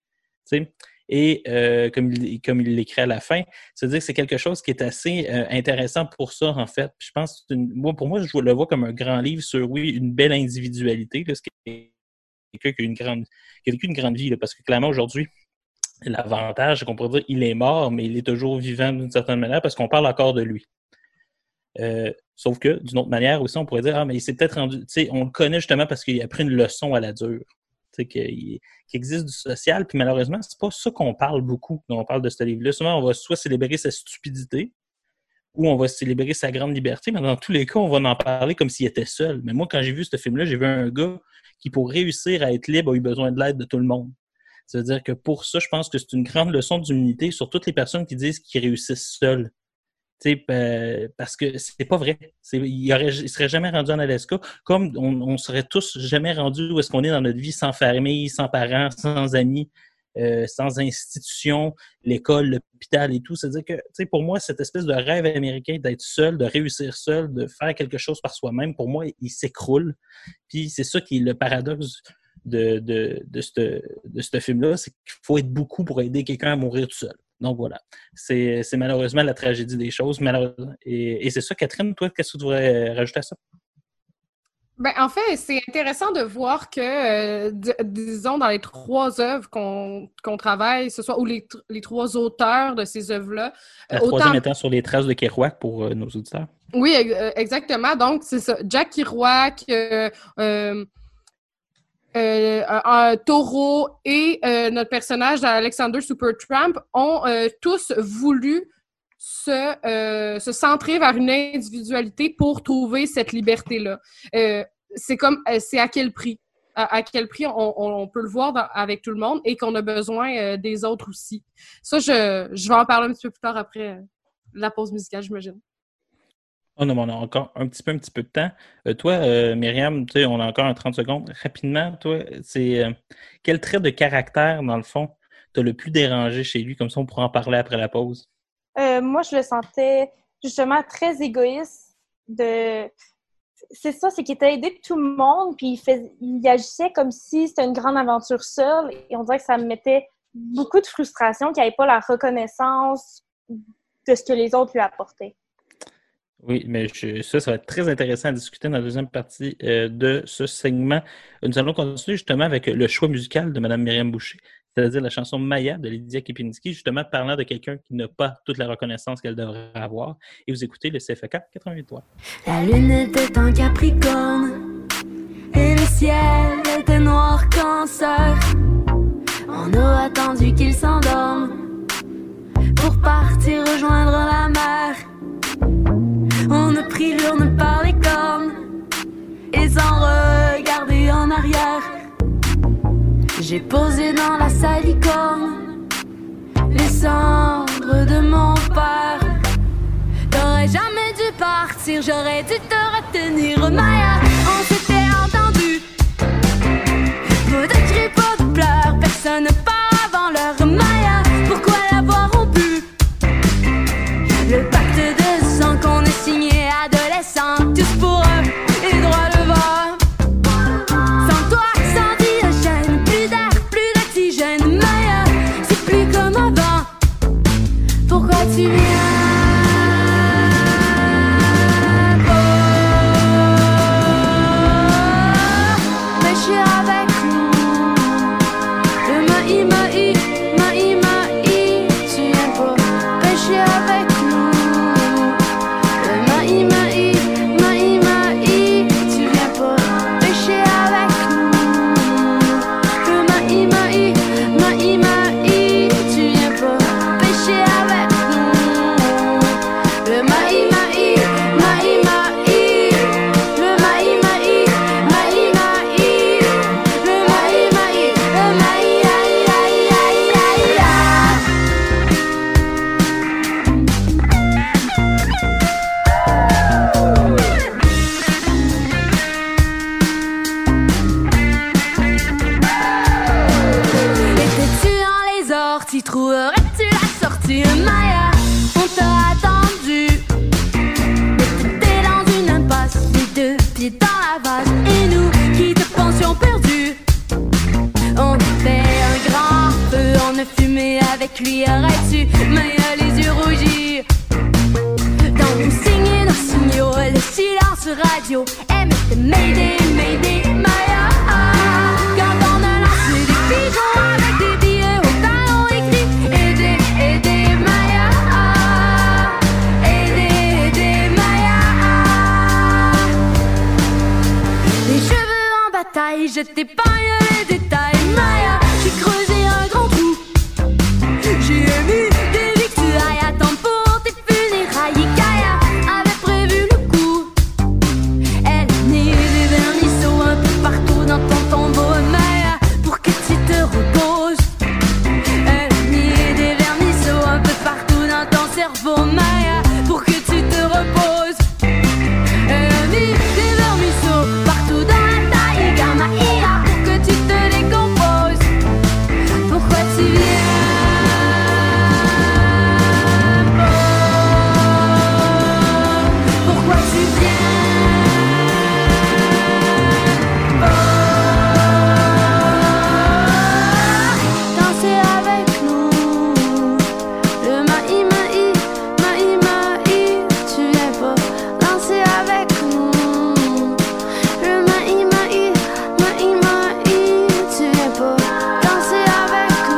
T'sais? et euh, comme il comme il l'écrit à la fin. C'est-à-dire que c'est quelque chose qui est assez euh, intéressant pour ça, en fait. Puis je pense, une, moi, pour moi, je le vois comme un grand livre sur, oui, une belle individualité, là, ce qui est quelqu'un qui a une grande, qui a vécu une grande vie, là, parce que clairement, aujourd'hui, l'avantage, c'est qu'on pourrait dire qu'il est mort, mais il est toujours vivant d'une certaine manière parce qu'on parle encore de lui. Euh, sauf que, d'une autre manière aussi, on pourrait dire « Ah, mais il s'est peut-être rendu... » Tu sais, on le connaît justement parce qu'il a pris une leçon à la dure. Tu sais, qu'il existe du social, puis malheureusement, c'est pas ça qu'on parle beaucoup quand on parle de ce livre-là. Souvent, on va soit célébrer sa stupidité ou on va célébrer sa grande liberté, mais dans tous les cas, on va en parler comme s'il était seul. Mais moi, quand j'ai vu ce film-là, j'ai vu un gars qui, pour réussir à être libre, a eu besoin de l'aide de tout le monde. C'est-à-dire que pour ça, je pense que c'est une grande leçon d'humilité sur toutes les personnes qui disent qu'ils réussissent seuls. Euh, parce que c'est pas vrai. C'est, il ne serait jamais rendu en Alaska, comme on ne serait tous jamais rendus où est-ce qu'on est dans notre vie sans famille, sans parents, sans amis, euh, sans institution, l'école, l'hôpital et tout. C'est-à-dire que pour moi, cette espèce de rêve américain d'être seul, de réussir seul, de faire quelque chose par soi-même, pour moi, il s'écroule. Puis c'est ça qui est le paradoxe de, de, de ce de ce film-là, c'est qu'il faut être beaucoup pour aider quelqu'un à mourir tout seul. Donc voilà, c'est, c'est malheureusement la tragédie des choses. Malheureusement. Et, et c'est ça, Catherine, toi, qu'est-ce que tu voudrais rajouter à ça? Ben, en fait, c'est intéressant de voir que, euh, d- disons, dans les trois œuvres qu'on, qu'on travaille, ce soit, ou les, t- les trois auteurs de ces œuvres-là. Euh, la autant... troisième étant sur les traces de Kerouac pour euh, nos auditeurs. Oui, exactement. Donc, c'est ça. Jack Kerouac, euh, euh, Euh, euh, Thoreau et euh, notre personnage d'Alexander Supertramp ont euh, tous voulu se, euh, se centrer vers une individualité pour trouver cette liberté-là. Euh, c'est comme, euh, c'est à quel prix? À, à quel prix on, on, on peut le voir dans, avec tout le monde et qu'on a besoin euh, des autres aussi. Ça, je, je vais en parler un petit peu plus tard après euh, la pause musicale, j'imagine. Oh non, mais on a encore un petit peu, un petit peu de temps. Euh, toi, euh, Myriam, tu sais, on a encore un trente secondes. Rapidement, toi, c'est euh, quel trait de caractère, dans le fond, t'as le plus dérangé chez lui? Comme ça, on pourra en parler après la pause. Euh, moi, je le sentais justement très égoïste. De... C'est ça, c'est qu'il était aidé de tout le monde, puis il, fais... il agissait comme si c'était une grande aventure seule. Et on dirait que ça me mettait beaucoup de frustration qu'il n'y avait pas la reconnaissance de ce que les autres lui apportaient. Oui, mais je, ça, ça va être très intéressant à discuter dans la deuxième partie euh, de ce segment. Nous allons continuer justement avec le choix musical de Mme Myriam Boucher, c'est-à-dire la chanson Maya de Lydia Képinski, justement parlant de quelqu'un qui n'a pas toute la reconnaissance qu'elle devrait avoir. Et vous écoutez le C F A Q quatre-vingt-huit trois. La lune était en Capricorne et le ciel était noir cancer. On a attendu qu'il s'endorme pour partir rejoindre la mer. On a pris l'urne par les cornes et sans regarder en arrière. J'ai posé dans la salicorne les cendres de mon père. T'aurais jamais dû partir, j'aurais dû te retenir. Maya, on s'était entendu. Pas de cris, pas de pleurs, personne ne part avant l'heure. Maya, pourquoi l'avoir rompu? Le pacte de qu'on est signé adolescent, tous pour eux et droit devant. Sans toi, sans Diogène, plus d'air, plus d'oxygène. Maya, c'est plus comme avant. Pourquoi tu viens? Oh, mais je suis avec nous. Le maï, maï, maï, maï. Tu viens pas, mais je suis avec nous. Fumé à lui arrête dessus, mais elle a les yeux rougis. Dans mon signe, dans le signaux, le silence radio, M F T, Mayday, Mayday, Maya. Quand on a lancé des pigeons avec des billets au talon écrit, aidez, aidez, Maya. Aidez, aidez, Maya. Les cheveux en bataille, je t'épargne les détails, Maya. J'ai creusé un grand trou, j'ai ému des victuailles, attends pour tes funérailles. Ikaya avait prévu le coup, elle a mis des vernisseaux un peu partout dans ton tombeau, Maya, pour que tu te reposes. Elle a mis des vernisseaux un peu partout dans ton cerveau, Maya, pour que tu te reposes. Elle a mis des vernisseaux partout dans la taille, Gama Ia, pour que tu te décomposes. Pourquoi tu viens? Oh, pourquoi tu viens? Oh, danser avec nous. Le maï maï, maï maï, tu viens pas danser avec nous. Le maï maï, maï maï, tu viens pas danser avec nous.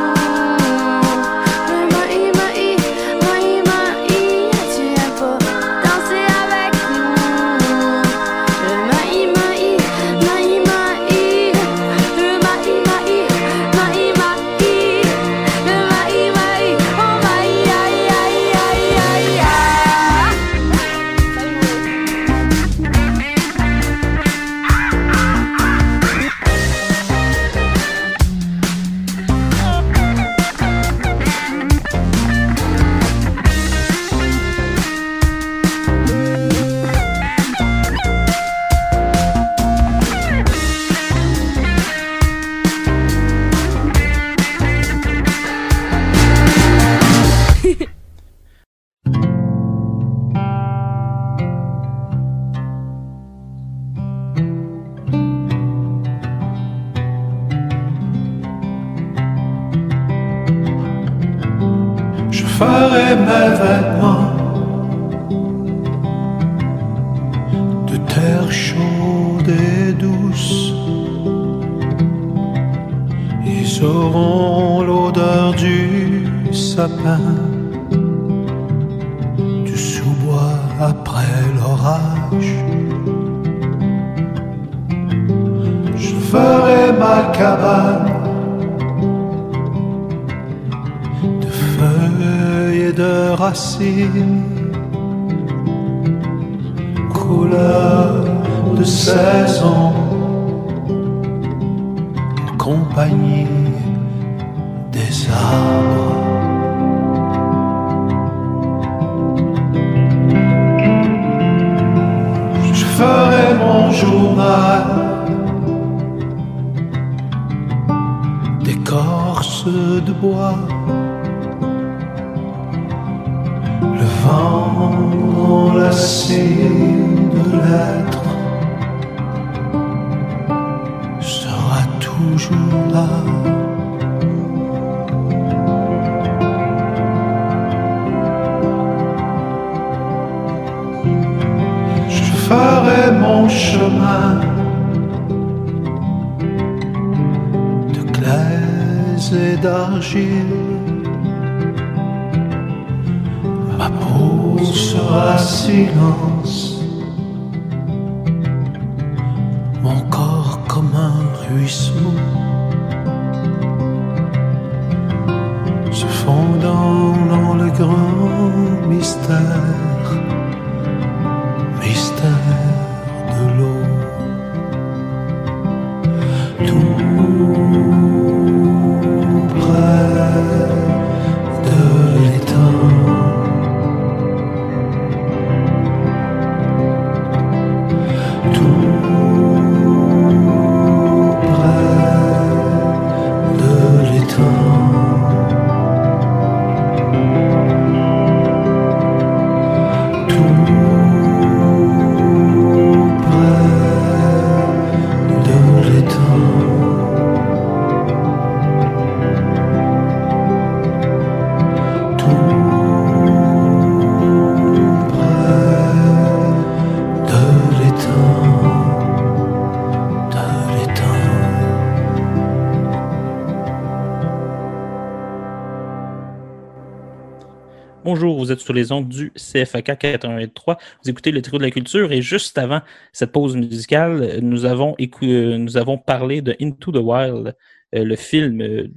Je ferai mes vêtements de terre chaude et douce. Ils auront l'odeur du sapin, du sous-bois après l'orage. Je ferai ma cabane de feuilles et de racines, couleur de saison, en compagnie des arbres. Je ferai mon journal d'écorce de bois. Le vent enlacé de l'être sera toujours là. Je ferai mon chemin de glaise et d'argile. Ma peau sera silence, mon corps comme un ruisseau se fondant dans le grand mystère, mystère de l'eau, tout près de l'étang. Tout près de l'étang. Bonjour, vous êtes sur les ondes du C F A Q quatre-vingt-trois. Vous écoutez le trio de la culture et juste avant cette pause musicale, nous avons, écou- nous avons parlé de Into the Wild, euh, le film euh,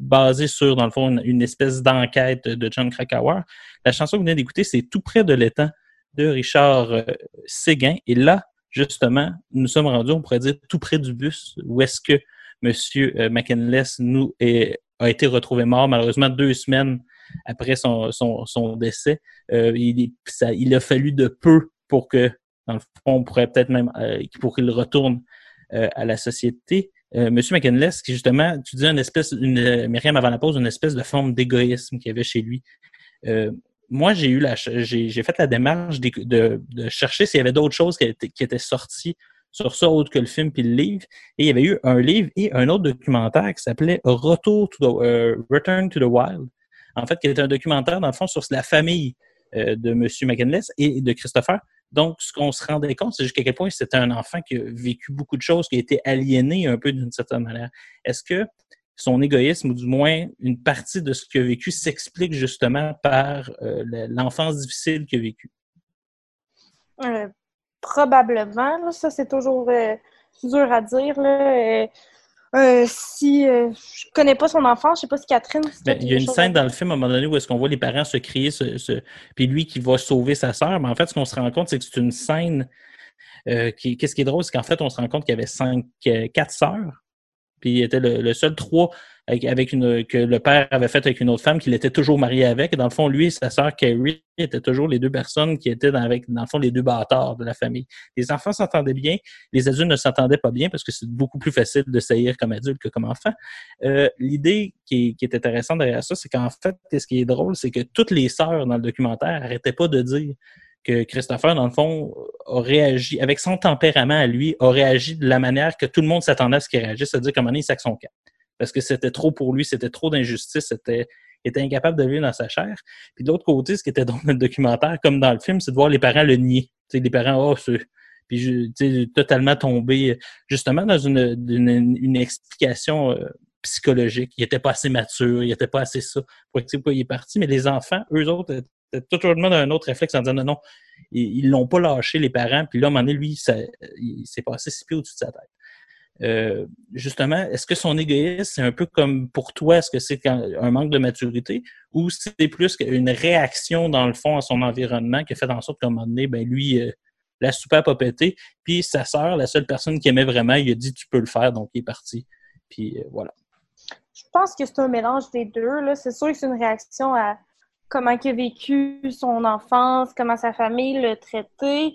basé sur, dans le fond, une, une espèce d'enquête de Jon Krakauer. La chanson que vous venez d'écouter, c'est « Tout près de l'étang » de Richard euh, Séguin. Et là, justement, nous sommes rendus, on pourrait dire, tout près du bus, où est-ce que M. Euh, McCandless nous est, a été retrouvé mort, malheureusement, deux semaines après son, son, son décès. Euh, il, ça, il a fallu de peu pour que, dans le fond, on pourrait peut-être même, euh, pour qu'il retourne euh, à la société. Euh, M. McCandless, qui justement, tu disais une espèce, une, euh, Myriam avant la pause, une espèce de forme d'égoïsme qu'il y avait chez lui. Euh, moi, j'ai eu la, j'ai, j'ai fait la démarche de, de, de chercher s'il y avait d'autres choses qui étaient, qui étaient sorties sur ça, autre que le film puis le livre. Et il y avait eu un livre et un autre documentaire qui s'appelait « Retour to the, euh, Return to the Wild », en fait, qui est un documentaire, dans le fond, sur la famille euh, de M. McCandless et de Christopher. Donc, ce qu'on se rendait compte, c'est jusqu'à quel point c'était un enfant qui a vécu beaucoup de choses, qui a été aliéné un peu d'une certaine manière. Est-ce que son égoïsme, ou du moins une partie de ce qu'il a vécu, s'explique justement par euh, l'enfance difficile qu'il a vécu? Euh, probablement. Là, ça, c'est toujours euh, dur à dire, là. Euh... Euh, si euh, je connais pas son enfant, je sais pas si Catherine... Ben, il y a une scène dans le film, à un moment donné, où est-ce qu'on voit les parents se crier, ce, ce... puis lui qui va sauver sa sœur. Mais en fait, ce qu'on se rend compte, c'est que c'est une scène... Euh, qui... Qu'est-ce qui est drôle, c'est qu'en fait, on se rend compte qu'il y avait cinq, quatre sœurs, puis il était le, le seul trois avec une... que le père avait fait avec une autre femme qu'il était toujours marié avec. Et dans le fond, lui et sa sœur Carrie étaient toujours les deux personnes qui étaient dans, avec, dans le fond les deux bâtards de la famille. Les enfants s'entendaient bien, les adultes ne s'entendaient pas bien parce que c'est beaucoup plus facile de saillir comme adulte que comme enfant. Euh, l'idée qui est, qui est intéressante derrière ça, c'est qu'en fait, ce qui est drôle, c'est que toutes les sœurs dans le documentaire n'arrêtaient pas de dire que Christopher, dans le fond, a réagi, avec son tempérament à lui, a réagi de la manière que tout le monde s'attendait à ce qu'il réagisse, c'est-à-dire qu'à un moment donné, il sac son camp. Parce que c'était trop pour lui, c'était trop d'injustice, c'était... Il était incapable de vivre dans sa chair. Puis de l'autre côté, ce qui était dans le documentaire, comme dans le film, c'est de voir les parents le nier. T'sais, les parents, oh, c'est... Puis, tu sais, totalement tombé, justement, dans une, une, une explication euh, psychologique. Il n'était pas assez mature, il n'était pas assez ça. Pour expliquer pourquoi il est parti. Mais les enfants, eux autres, étaient totalement dans un autre réflexe en disant non, non, ils ne l'ont pas lâché, les parents. Puis là, à un moment donné, lui, ça, il s'est passé six pieds au-dessus de sa tête. Euh, justement, est-ce que son égoïsme, c'est un peu comme pour toi, est-ce que c'est un manque de maturité ou c'est plus une réaction dans le fond à son environnement qui a fait en sorte qu'à un moment donné, ben, lui, euh, la soupape a pété, puis sa sœur, la seule personne qu'il aimait vraiment, il a dit « tu peux le faire », donc il est parti, puis euh, voilà. Je pense que c'est un mélange des deux, là. C'est sûr que c'est une réaction à comment il a vécu son enfance, comment sa famille l'a traité,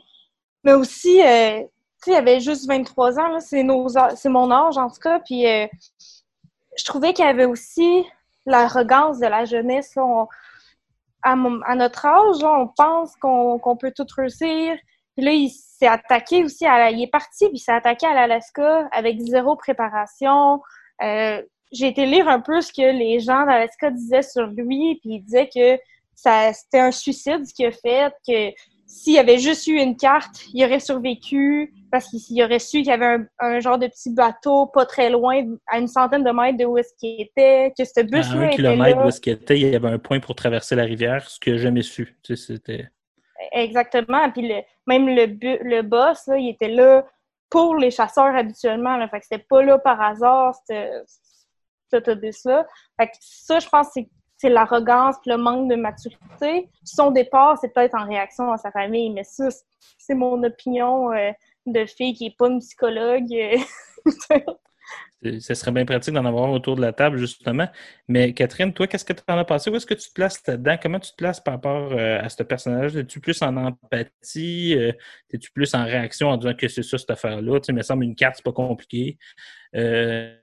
mais aussi... Euh... Tu sais, il avait juste vingt-trois ans, là, c'est, nos, c'est mon âge en tout cas, puis euh, je trouvais qu'il y avait aussi l'arrogance de la jeunesse. Là, on, à, mon, à notre âge, là, on pense qu'on, qu'on peut tout réussir, puis là, il s'est attaqué aussi, à la, il est parti, puis il s'est attaqué à l'Alaska avec zéro préparation. Euh, j'ai été lire un peu ce que les gens d'Alaska disaient sur lui, puis ils disaient que ça, c'était un suicide ce qu'il a fait, que... S'il avait juste eu une carte, il aurait survécu parce qu'il aurait su qu'il y avait un, un genre de petit bateau pas très loin, à une centaine de mètres de où est-ce qu'il était, que ce bus-là était là. À un kilomètre où est-ce qu'il était, il y avait un point pour traverser la rivière, ce qu'il n'a jamais su. Tu sais, c'était... Exactement. Puis le, même le, bu, le boss, là, il était là pour les chasseurs habituellement. Là. Fait que c'était pas là par hasard, cet autobus-là. Fait que ça, je pense que c'est c'est l'arrogance et le manque de maturité. Son départ, c'est peut-être en réaction à sa famille, mais ça, c'est mon opinion euh, de fille qui n'est pas une psychologue. Ce serait bien pratique d'en avoir autour de la table, justement. Mais Catherine, toi, qu'est-ce que tu en as pensé? Où est-ce que tu te places là-dedans? Comment tu te places par rapport euh, à ce personnage? Es-tu plus en empathie? Euh, es-tu plus en réaction en disant que c'est ça, cette affaire-là? Tu sais, il me semble une carte, c'est pas compliqué. Euh...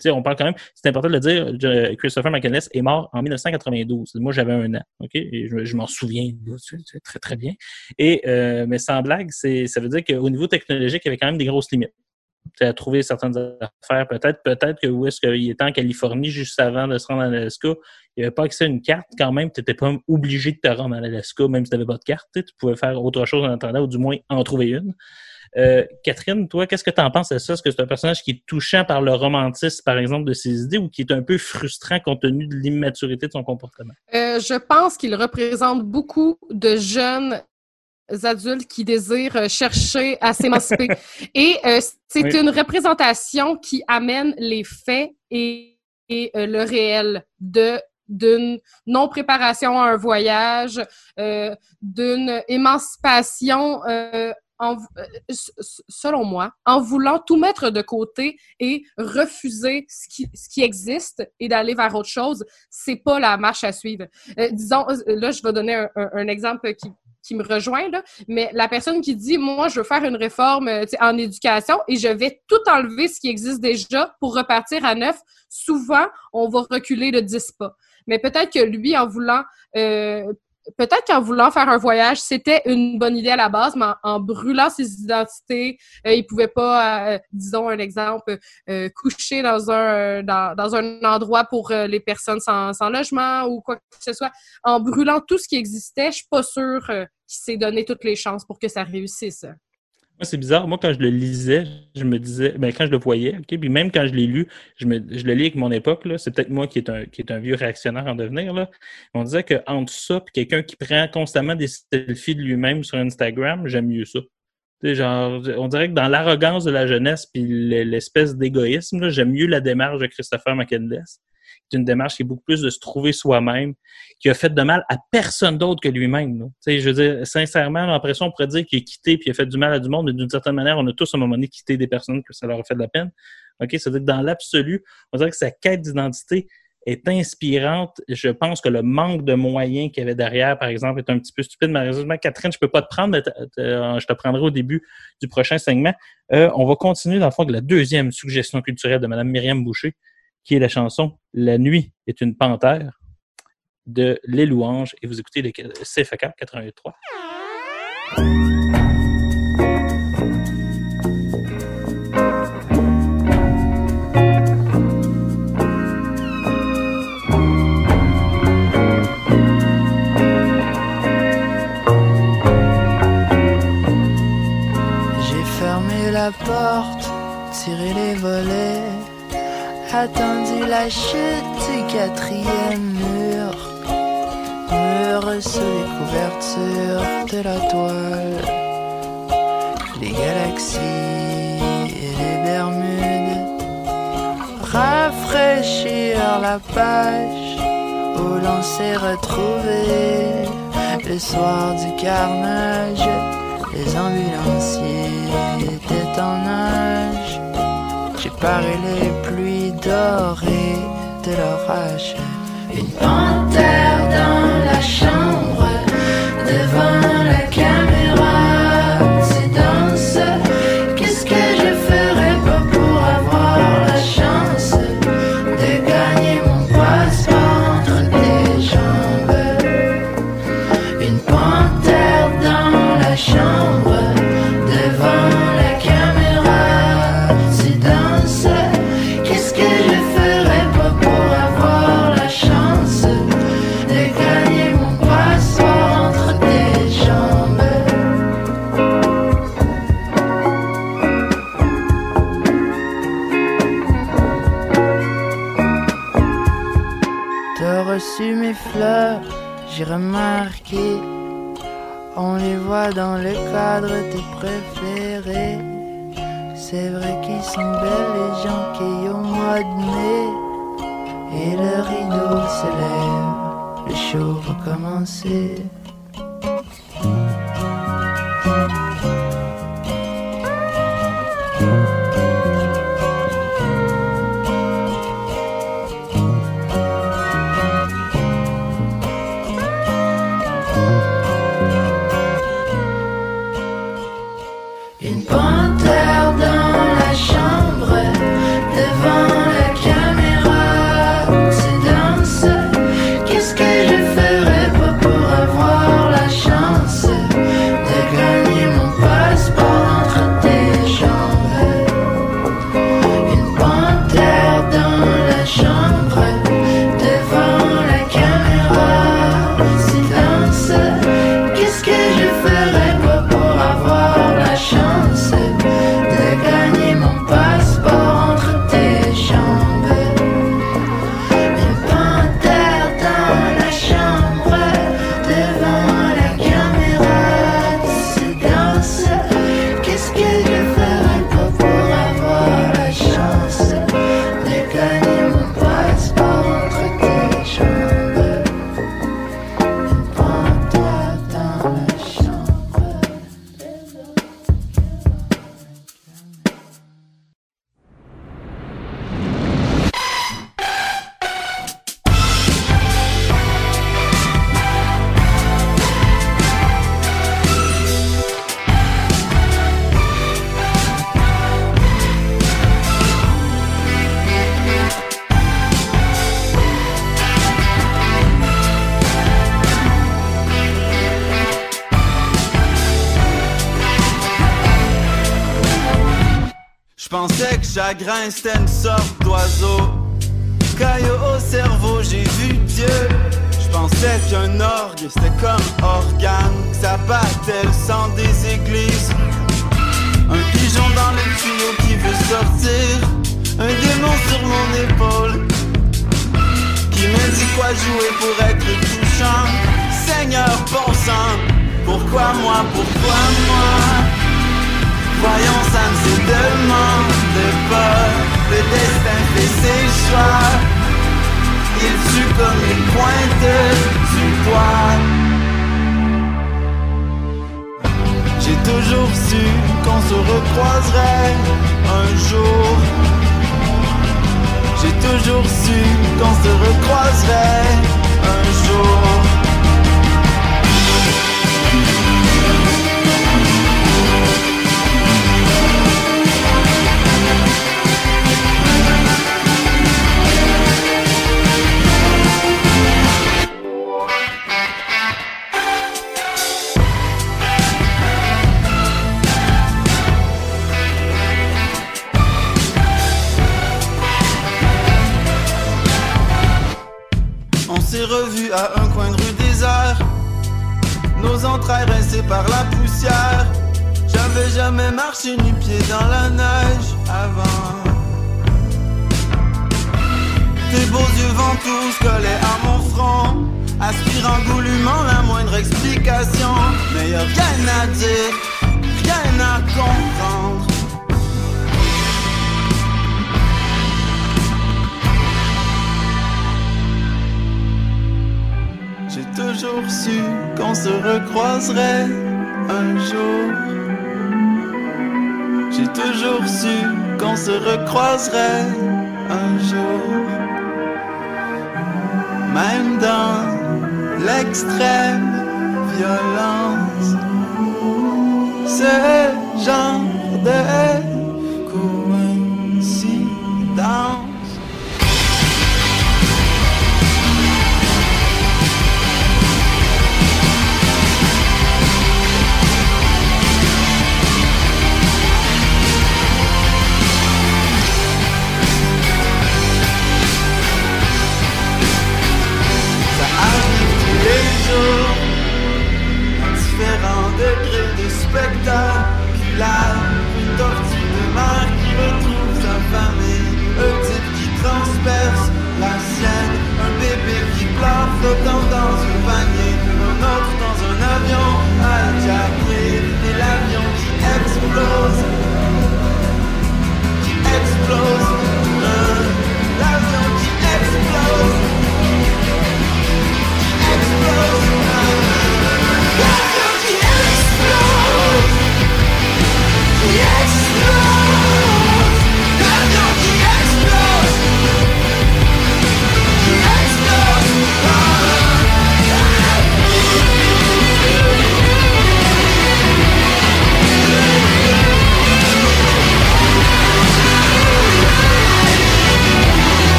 T'sais, on parle quand même, c'est important de le dire, Christopher McCandless est mort en dix-neuf cent quatre-vingt-douze. Moi, j'avais un an, OK? Et je, je m'en souviens très, très bien. Et, euh, mais sans blague, c'est, ça veut dire qu'au niveau technologique, il y avait quand même des grosses limites. à trouver certaines affaires. Peut-être, peut-être que où est-ce qu'il était en Californie juste avant de se rendre en Alaska, il n'y avait pas accès à une carte quand même. Tu n'étais pas obligé de te rendre en Alaska, même si tu n'avais pas de carte. Tu pouvais faire autre chose en attendant, ou du moins en trouver une. Euh, Catherine, toi, qu'est-ce que tu en penses de ça? Est-ce que c'est un personnage qui est touchant par le romantisme, par exemple, de ses idées, ou qui est un peu frustrant compte tenu de l'immaturité de son comportement? Euh, je pense qu'il représente beaucoup de jeunes adultes qui désirent chercher à s'émanciper. Et euh, c'est oui. une représentation qui amène les faits et, et euh, le réel de d'une non-préparation à un voyage, euh, d'une émancipation euh, En, selon moi, en voulant tout mettre de côté et refuser ce qui, ce qui existe et d'aller vers autre chose, c'est pas la marche à suivre. Euh, disons, là, je vais donner un, un, un exemple qui, qui me rejoint, là, mais la personne qui dit « Moi, je veux faire une réforme en éducation et je vais tout enlever ce qui existe déjà pour repartir à neuf », souvent, on va reculer de dix pas. Mais peut-être que lui, en voulant... Euh, Peut-être qu'en voulant faire un voyage, c'était une bonne idée à la base, mais en, en brûlant ses identités, euh, il pouvait pas, euh, disons un exemple, euh, coucher dans un dans, dans un endroit pour euh, les personnes sans, sans logement ou quoi que ce soit. En brûlant tout ce qui existait, je suis pas sûre euh, qu'il s'est donné toutes les chances pour que ça réussisse. Moi, c'est bizarre. Moi, quand je le lisais, je me disais... ben quand je le voyais, OK? Puis même quand je l'ai lu, je, me, je le lis avec mon époque, là. C'est peut-être moi qui est un, qui est un vieux réactionnaire en devenir, là. On disait qu'entre ça et quelqu'un qui prend constamment des selfies de lui-même sur Instagram, j'aime mieux ça. T'sais, genre, on dirait que dans l'arrogance de la jeunesse puis l'espèce d'égoïsme, là, j'aime mieux la démarche de Christopher McCandless. C'est une démarche qui est beaucoup plus de se trouver soi-même, qui a fait de mal à personne d'autre que lui-même. Tu sais, je veux dire, sincèrement, l'impression, on pourrait dire qu'il a quitté puis il a fait du mal à du monde, mais d'une certaine manière, on a tous à un moment donné quitté des personnes que ça leur a fait de la peine. OK? C'est-à-dire que dans l'absolu, on dirait que sa quête d'identité est inspirante. Je pense que le manque de moyens qu'il y avait derrière, par exemple, est un petit peu stupide. Malheureusement, Catherine, je ne peux pas te prendre, mais je te prendrai au début du prochain segment. Euh, on va continuer, dans le fond, avec la deuxième suggestion culturelle de Mme Myriam Boucher, qui est la chanson « La nuit est une panthère » de Les Louanges. Et vous écoutez le C F A Q quatre-vingt-trois. J'ai fermé la porte, tiré les volets, attendu la chute du quatrième mur, mur sous les couvertures de la toile, les galaxies et les Bermudes. Rafraîchir la page où l'on s'est retrouvé le soir du carnage. Les ambulanciers étaient en âge. J'ai paré les pluies dorées de l'orage. Une panthère dans la chambre, devant la caméra. C'est dans ce, qu'est-ce que je ferais pas pour avoir la chance de gagner mon passeport entre tes jambes. Une panthère dans la chambre, devant la caméra. Qu'est-ce que je ferais pas pour avoir la chance de gagner mon passeport entre tes jambes? T'as reçu mes fleurs, j'ai remarqué, on les voit dans le cadre tes préférés. C'est vrai qu'ils sont belles les gens qui ont mois de mai. Et le rideau se lève, le show va commencer. Qu'est-ce que je ferais pas pour avoir chagrin, c'était une sorte d'oiseau. Caillot au cerveau, j'ai vu Dieu. Je pensais qu'un orgue, c'était comme organe, ça battait le sang des églises. Un pigeon dans le tuyau qui veut sortir, un démon sur mon épaule qui me dit quoi jouer pour être touchant. Seigneur bon sang, pourquoi moi, pourquoi moi? Voyons, ça ne se demande pas. Le destin fait ses choix. Il tue comme une pointe du poids. J'ai toujours su qu'on se recroiserait un jour. J'ai toujours su qu'on se recroiserait un jour. Revu à un coin de rue désert, nos entrailles rincées par la poussière. J'avais jamais marché nu pied dans la neige avant. Tes beaux yeux ventouses collaient à mon front, aspirant goulûment la moindre explication. Mais y'a rien à dire, rien à comprendre. J'ai toujours su qu'on se recroiserait un jour. J'ai toujours su qu'on se recroiserait un jour. Même dans l'extrême violence, ce genre de coïncidence. Différents degrés de spectaculaire, une tortue de mer qui retrouve sa famille, un type qui transperce la sienne, un bébé qui pleure flottant dans un panier, un autre dans un avion à Jaffré, et l'avion qui explose, qui explose, hein, l'avion qui explose, qui explose.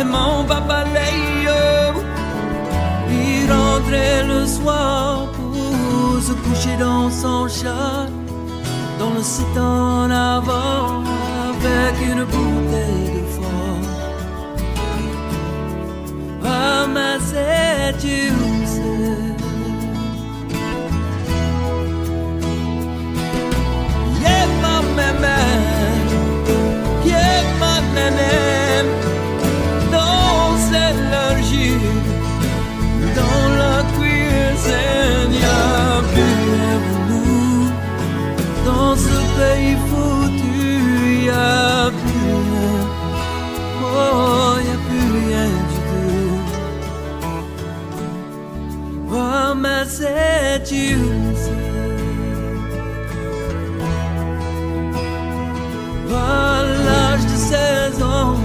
et mon papa Léo. Il rentrait le soir pour se coucher dans son chat, dans le site en avant, avec une bouteille de foie. Ramassais, tu sais. Give my name, dansez leur jupe dans la cuisine. Y'a plus nous dans ce pays foutu. Y'a plus rien, oh y'a plus rien du tout. Ramassez tu. À l'âge de seize ans,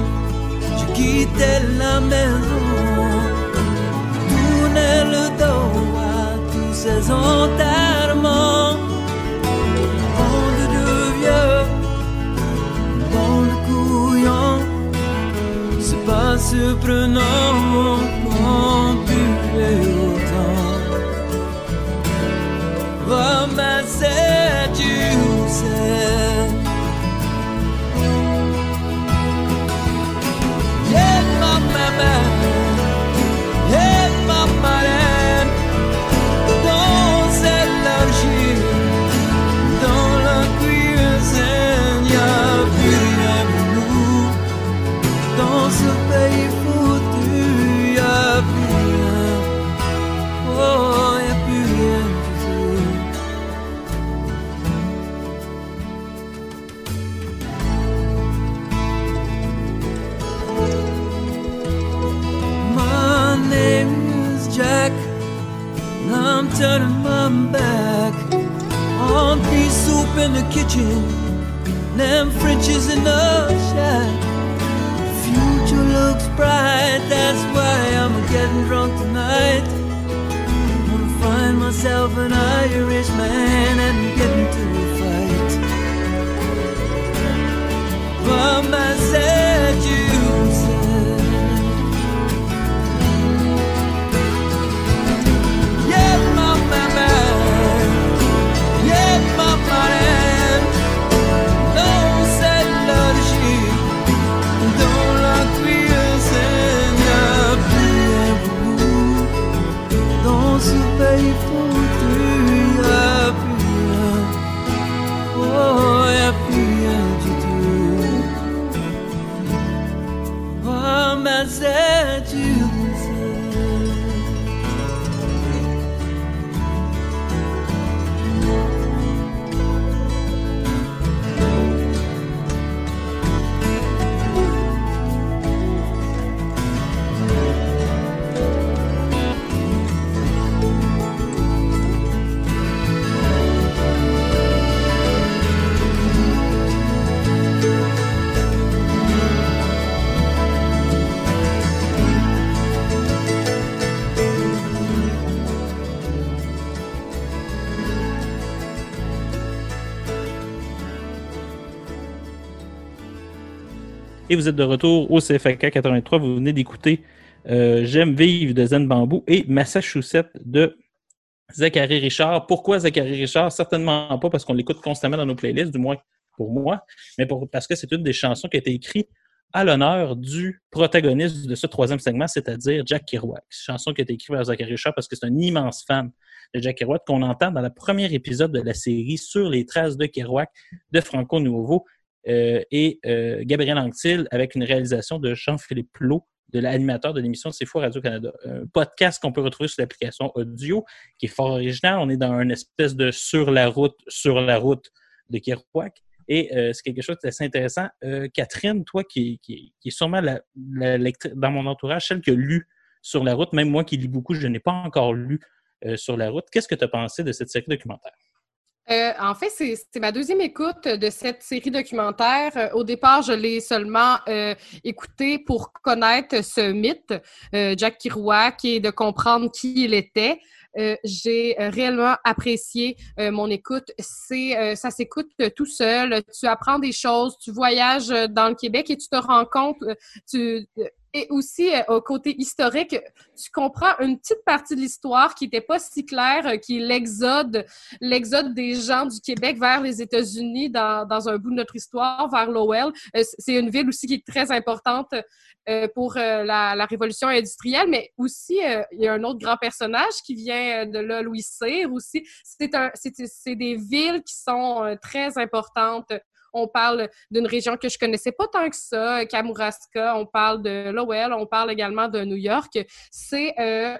je quittais la maison, tournais le dos à tous ces enterrements. Bande de vieux, dans le couillon, c'est pas surprenant qu'on buvait autant. Ramassais, tu sais. Turning my back on pea soup in the kitchen, lamb fridges in the shack. Future looks bright, that's why I'm getting drunk tonight. Wanna find myself an Irish man and get into a fight. From my sad juice. Et vous êtes de retour au C F A Q quatre-vingt-trois. Vous venez d'écouter euh, J'aime vivre de Zen Bamboo et Massachusetts de Zachary Richard. Pourquoi Zachary Richard? Certainement pas parce qu'on l'écoute constamment dans nos playlists, du moins pour moi, mais pour, parce que c'est une des chansons qui a été écrite à l'honneur du protagoniste de ce troisième segment, c'est-à-dire Jack Kerouac. Chanson qui a été écrite par Zachary Richard parce que c'est un immense fan de Jack Kerouac qu'on entend dans le premier épisode de la série Sur les traces de Kerouac de Franco Nuovo. Euh, et euh, Gabriel Anctil avec une réalisation de Jean-Philippe Plot, de l'animateur de l'émission C'est Fou Radio-Canada. Un podcast qu'on peut retrouver sur l'application audio, qui est fort original. On est dans une espèce de sur la route, sur la route de Kerouac. Et euh, c'est quelque chose d'assez intéressant. Euh, Catherine, toi, qui, qui, qui est sûrement la, la lectrice, dans mon entourage, celle qui a lu Sur la route, même moi qui lis beaucoup, je n'ai pas encore lu euh, Sur la route. Qu'est-ce que tu as pensé de cette série documentaire? Euh, en fait, c'est, c'est ma deuxième écoute de cette série documentaire. Euh, au départ, je l'ai seulement euh, écoutée pour connaître ce mythe, euh, Jack Kerouac, et de comprendre qui il était. Euh, j'ai réellement apprécié euh, mon écoute. C'est, euh, ça s'écoute tout seul. Tu apprends des choses, tu voyages dans le Québec et tu te rends compte... Tu, et aussi euh, au côté historique, tu comprends une petite partie de l'histoire qui n'était pas si claire, euh, qui est l'exode, l'exode des gens du Québec vers les États-Unis dans, dans un bout de notre histoire, vers Lowell. Euh, c'est une ville aussi qui est très importante euh, pour euh, la, la révolution industrielle, mais aussi, euh, il y a un autre grand personnage qui vient de là, Louis Cyr aussi. C'est, un, c'est, c'est des villes qui sont euh, très importantes. On parle d'une région que je connaissais pas tant que ça, Kamouraska, on parle de Lowell, on parle également de New York. C'est euh,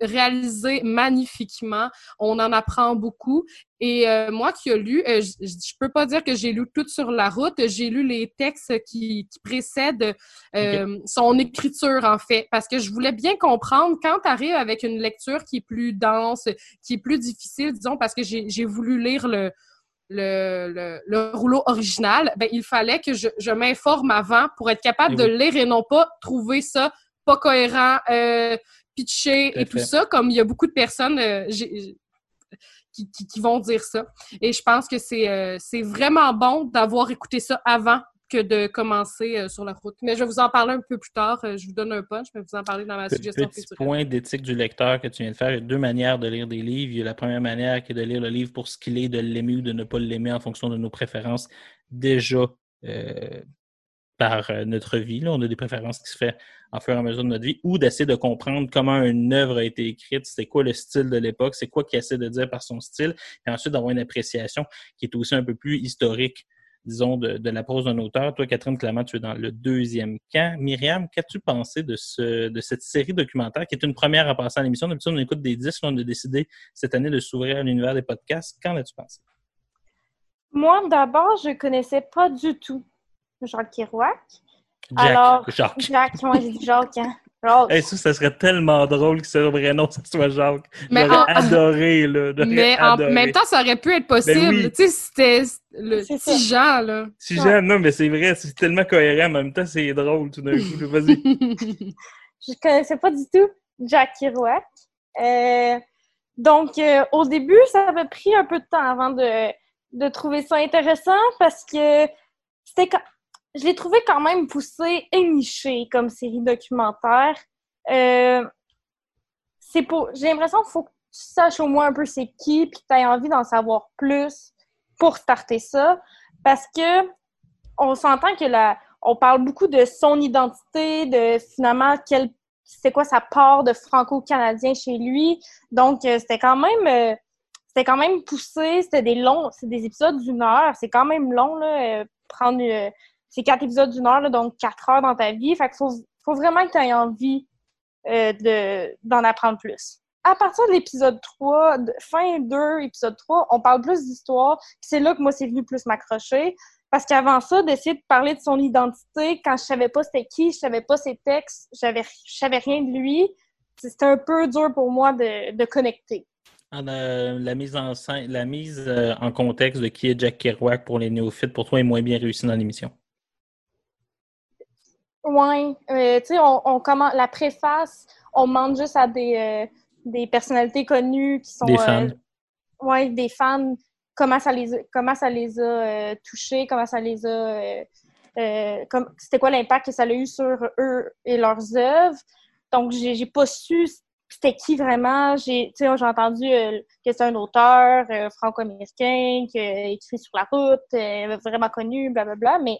réalisé magnifiquement, on en apprend beaucoup. Et euh, moi qui ai lu, euh, je ne peux pas dire que j'ai lu tout sur la route, j'ai lu les textes qui, qui précèdent euh, okay. son écriture, en fait, parce que je voulais bien comprendre quand tu arrives avec une lecture qui est plus dense, qui est plus difficile, disons, parce que j'ai, j'ai voulu lire le... Le, le, le rouleau original, ben il fallait que je, je m'informe avant pour être capable et de oui. le lire et non pas trouver ça pas cohérent, euh, pitché tout et fait. Tout ça, comme il y a beaucoup de personnes euh, j'ai, qui, qui, qui vont dire ça. Et je pense que c'est, euh, c'est vraiment bon d'avoir écouté ça avant que de commencer euh, sur la route. Mais je vais vous en parler un peu plus tard. Je vous donne un punch, je vais vous en parler dans ma suggestion Petit culturelle. Point d'éthique du lecteur que tu viens de faire. Il y a deux manières de lire des livres. Il y a la première manière qui est de lire le livre pour ce qu'il est, de l'aimer ou de ne pas l'aimer en fonction de nos préférences déjà euh, par notre vie. Là, on a des préférences qui se font en fur et à mesure de notre vie ou d'essayer de comprendre comment une œuvre a été écrite, c'est quoi le style de l'époque, c'est quoi qu'il essaie de dire par son style et ensuite d'avoir une appréciation qui est aussi un peu plus historique disons, de, de la prose d'un auteur. Toi, Catherine Clément, tu es dans le deuxième camp. Myriam, qu'as-tu pensé de, ce, de cette série documentaire qui est une première à passer à l'émission? D'habitude, on écoute des dix, on a décidé cette année de s'ouvrir à l'univers des podcasts. Qu'en as-tu pensé? Moi, d'abord, je ne connaissais pas du tout Jean Kerouac. Jack. Alors, Jacques. Jacques, moi j'ai dit Jacques, hein? Jacques. Hey, ça, ça serait tellement drôle que ce vrai nom, ça soit Jacques. Mais j'aurais en... adoré, là. J'aurais mais adoré. En même temps, ça aurait pu être possible. Ben oui. Tu sais, c'était le petit Jean, là. Petit Jean, ouais. Non, mais c'est vrai, c'est tellement cohérent. En même temps, c'est drôle tout d'un coup. Vas-y. Je connaissais pas du tout Jack Kerouac. Euh, donc, euh, au début, ça avait pris un peu de temps avant de, de trouver ça intéressant parce que c'était quand... Je l'ai trouvé quand même poussé et niché comme série documentaire. Euh, c'est pour, j'ai l'impression qu'il faut que tu saches au moins un peu c'est qui puis que tu aies envie d'en savoir plus pour starter ça. Parce que on s'entend que la, on parle beaucoup de son identité, de finalement quel, c'est quoi sa part de franco-canadien chez lui. Donc, euh, c'était quand même... Euh, C'était quand même poussé, c'était des longs, c'est des épisodes d'une heure, c'est quand même long, là, euh, prendre, euh, c'est quatre épisodes d'une heure, là, donc quatre heures dans ta vie, fait qu'il faut, faut vraiment que tu aies envie euh, de, d'en apprendre plus. À partir de l'épisode trois, de, fin deux, épisode trois, on parle plus d'histoire, puis c'est là que moi, c'est venu plus m'accrocher, parce qu'avant ça, d'essayer de parler de son identité, quand je savais pas c'était qui, je savais pas ses textes, j'avais, je savais rien de lui, c'était un peu dur pour moi de, de connecter. La, la mise en scène, la mise euh, en contexte de qui est Jack Kerouac pour les néophytes, pour toi, est moins bien réussie dans l'émission. Oui. Euh, tu sais, on, on commence la préface, on demande juste à des, euh, des personnalités connues qui sont... Des fans. Euh, oui, des fans. Comment ça les, comment ça les a euh, touchés, comment ça les a... Euh, euh, comme, c'était quoi l'impact que ça a eu sur eux et leurs œuvres. Donc, j'ai, j'ai pas su... C'était qui vraiment? J'ai, j'ai entendu euh, que c'est un auteur euh, franco-américain qui a écrit Sur la route, euh, vraiment connu, blablabla. Mais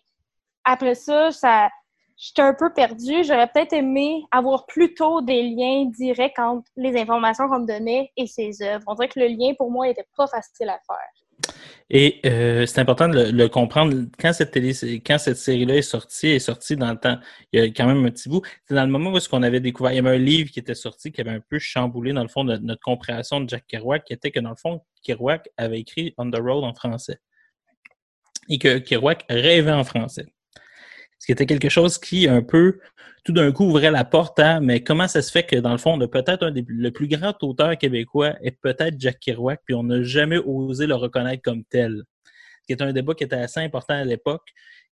après ça, ça, j'étais un peu perdue. J'aurais peut-être aimé avoir plus tôt des liens directs entre les informations qu'on me donnait et ses œuvres. On dirait que le lien, pour moi, n'était pas facile à faire. Et euh, c'est important de le, le comprendre. Quand cette, télé, quand cette série-là est sortie, elle est sortie dans le temps, il y a quand même un petit bout. C'est dans le moment où on avait découvert, il y avait un livre qui était sorti qui avait un peu chamboulé, dans le fond, notre, notre compréhension de Jack Kerouac, qui était que, dans le fond, Kerouac avait écrit On the Road en français. Et que Kerouac rêvait en français. Ce qui était quelque chose qui, un peu, tout d'un coup, ouvrait la porte à « Mais comment ça se fait que, dans le fond, on a peut-être un des le plus grand auteur québécois est peut-être Jack Kerouac, puis on n'a jamais osé le reconnaître comme tel. » Ce qui était un débat qui était assez important à l'époque.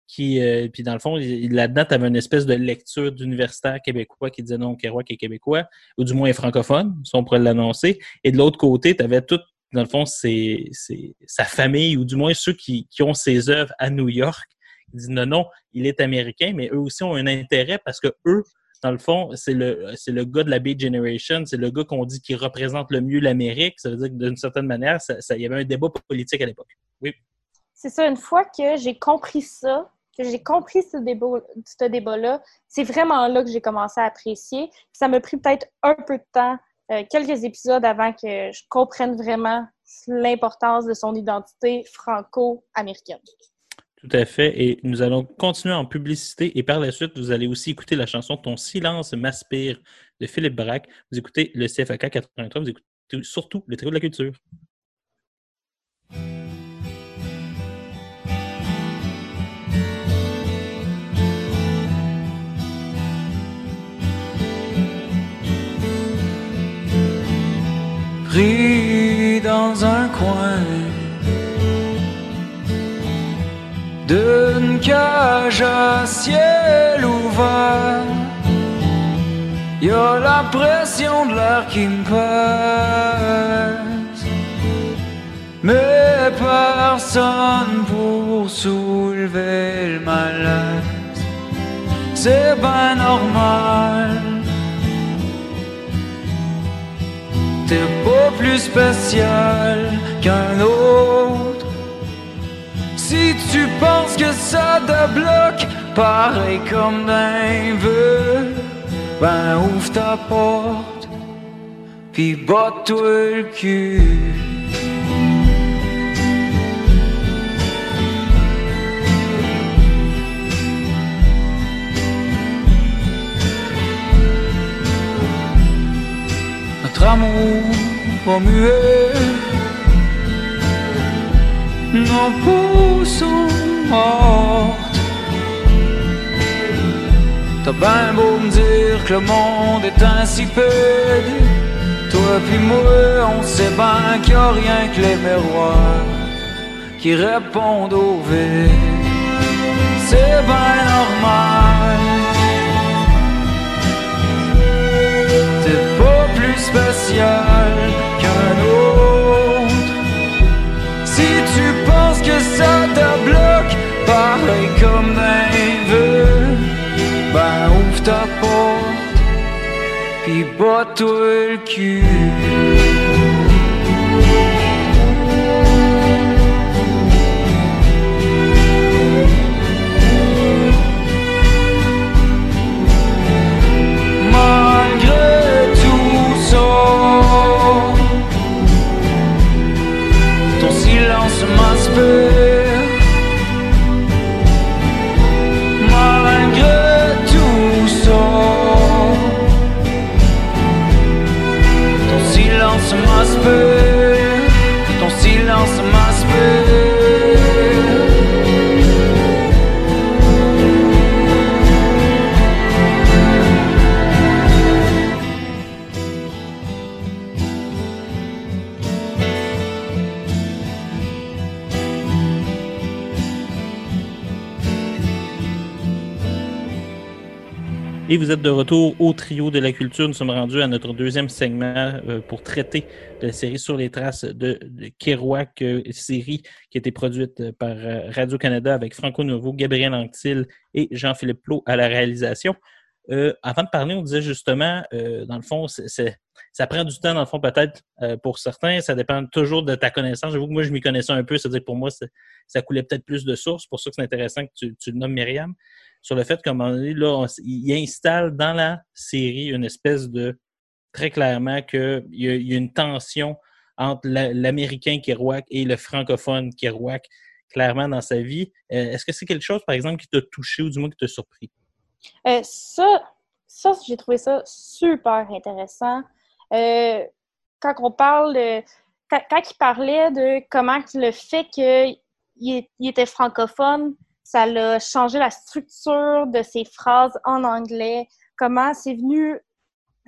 Qui, euh, puis dans le fond, là-dedans, tu avais une espèce de lecture d'universitaire québécois qui disait « Non, Kerouac est québécois », ou du moins est francophone, si on pourrait l'annoncer. Et de l'autre côté, tu avais tout, dans le fond, ses, ses, sa famille, ou du moins ceux qui, qui ont ses œuvres à New York, disent non, non, il est américain, mais eux aussi ont un intérêt parce que eux Dans le fond, c'est le, c'est le gars de la Beat Generation, c'est le gars qu'on dit qui représente le mieux l'Amérique. Ça veut dire que d'une certaine manière, ça, ça, il y avait un débat politique à l'époque. Oui. C'est ça, une fois que j'ai compris ça, que j'ai compris ce débat, ce débat-là, c'est vraiment là que j'ai commencé à apprécier. Ça m'a pris peut-être un peu de temps, euh, quelques épisodes avant que je comprenne vraiment l'importance de son identité franco-américaine. Tout à fait. Et nous allons continuer en publicité. Et par la suite, vous allez aussi écouter la chanson « Ton silence m'aspire » de Philippe Brach. Vous écoutez le C F A Q quatre-vingt-trois. Vous écoutez surtout le Trio de la culture. Pris dans un coin d'une cage à ciel ouvert, y a la pression de l'air qui me pèse, mais personne pour soulever le malaise. C'est ben normal, t'es pas plus spécial qu'un autre. Si tu penses que ça te bloque, pareil comme d'un vœu, ben ouvre ta porte, pis botte-toi le cul. Notre amour va muer, nos peaux sont mortes. T'as ben beau me dire que le monde est insipide, toi pis moi on sait ben qu'il y a rien que les miroirs qui répondent au vide. C'est ben normal, spécial qu'un autre. Si tu penses que ça te bloque, pareil comme un vœu, ben ouvre ta porte, pis botte-toi le cul. Ton silence m'inspire, malgré tout ça. Ton silence m'inspire, ton silence m'inspire. Et vous êtes de retour au Trio de la culture. Nous sommes rendus à notre deuxième segment pour traiter de la série Sur les traces de Kerouac, série qui a été produite par Radio-Canada avec Franco Nuovo, Gabriel Anctil et Jean-Philippe Plot à la réalisation. Euh, avant de parler, on disait justement, euh, dans le fond, c'est, c'est, ça prend du temps, dans le fond, peut-être, euh, pour certains. Ça dépend toujours de ta connaissance. J'avoue que moi, je m'y connaissais un peu. C'est-à-dire que pour moi, c'est, ça coulait peut-être plus de sources. C'est pour ça que c'est intéressant que tu, tu le nommes Myriam. Sur le fait qu'à un moment donné, là, on, il installe dans la série une espèce de... Très clairement qu'il y, y a une tension entre la, l'Américain Kerouac et le francophone Kerouac, clairement, dans sa vie. Euh, est-ce que c'est quelque chose, par exemple, qui t'a touché ou du moins qui t'a surpris? Euh, ça, ça, j'ai trouvé ça super intéressant. Euh, quand on parle, de, quand, quand il parlait de comment le fait qu'il était francophone, ça a changé la structure de ses phrases en anglais, comment c'est venu,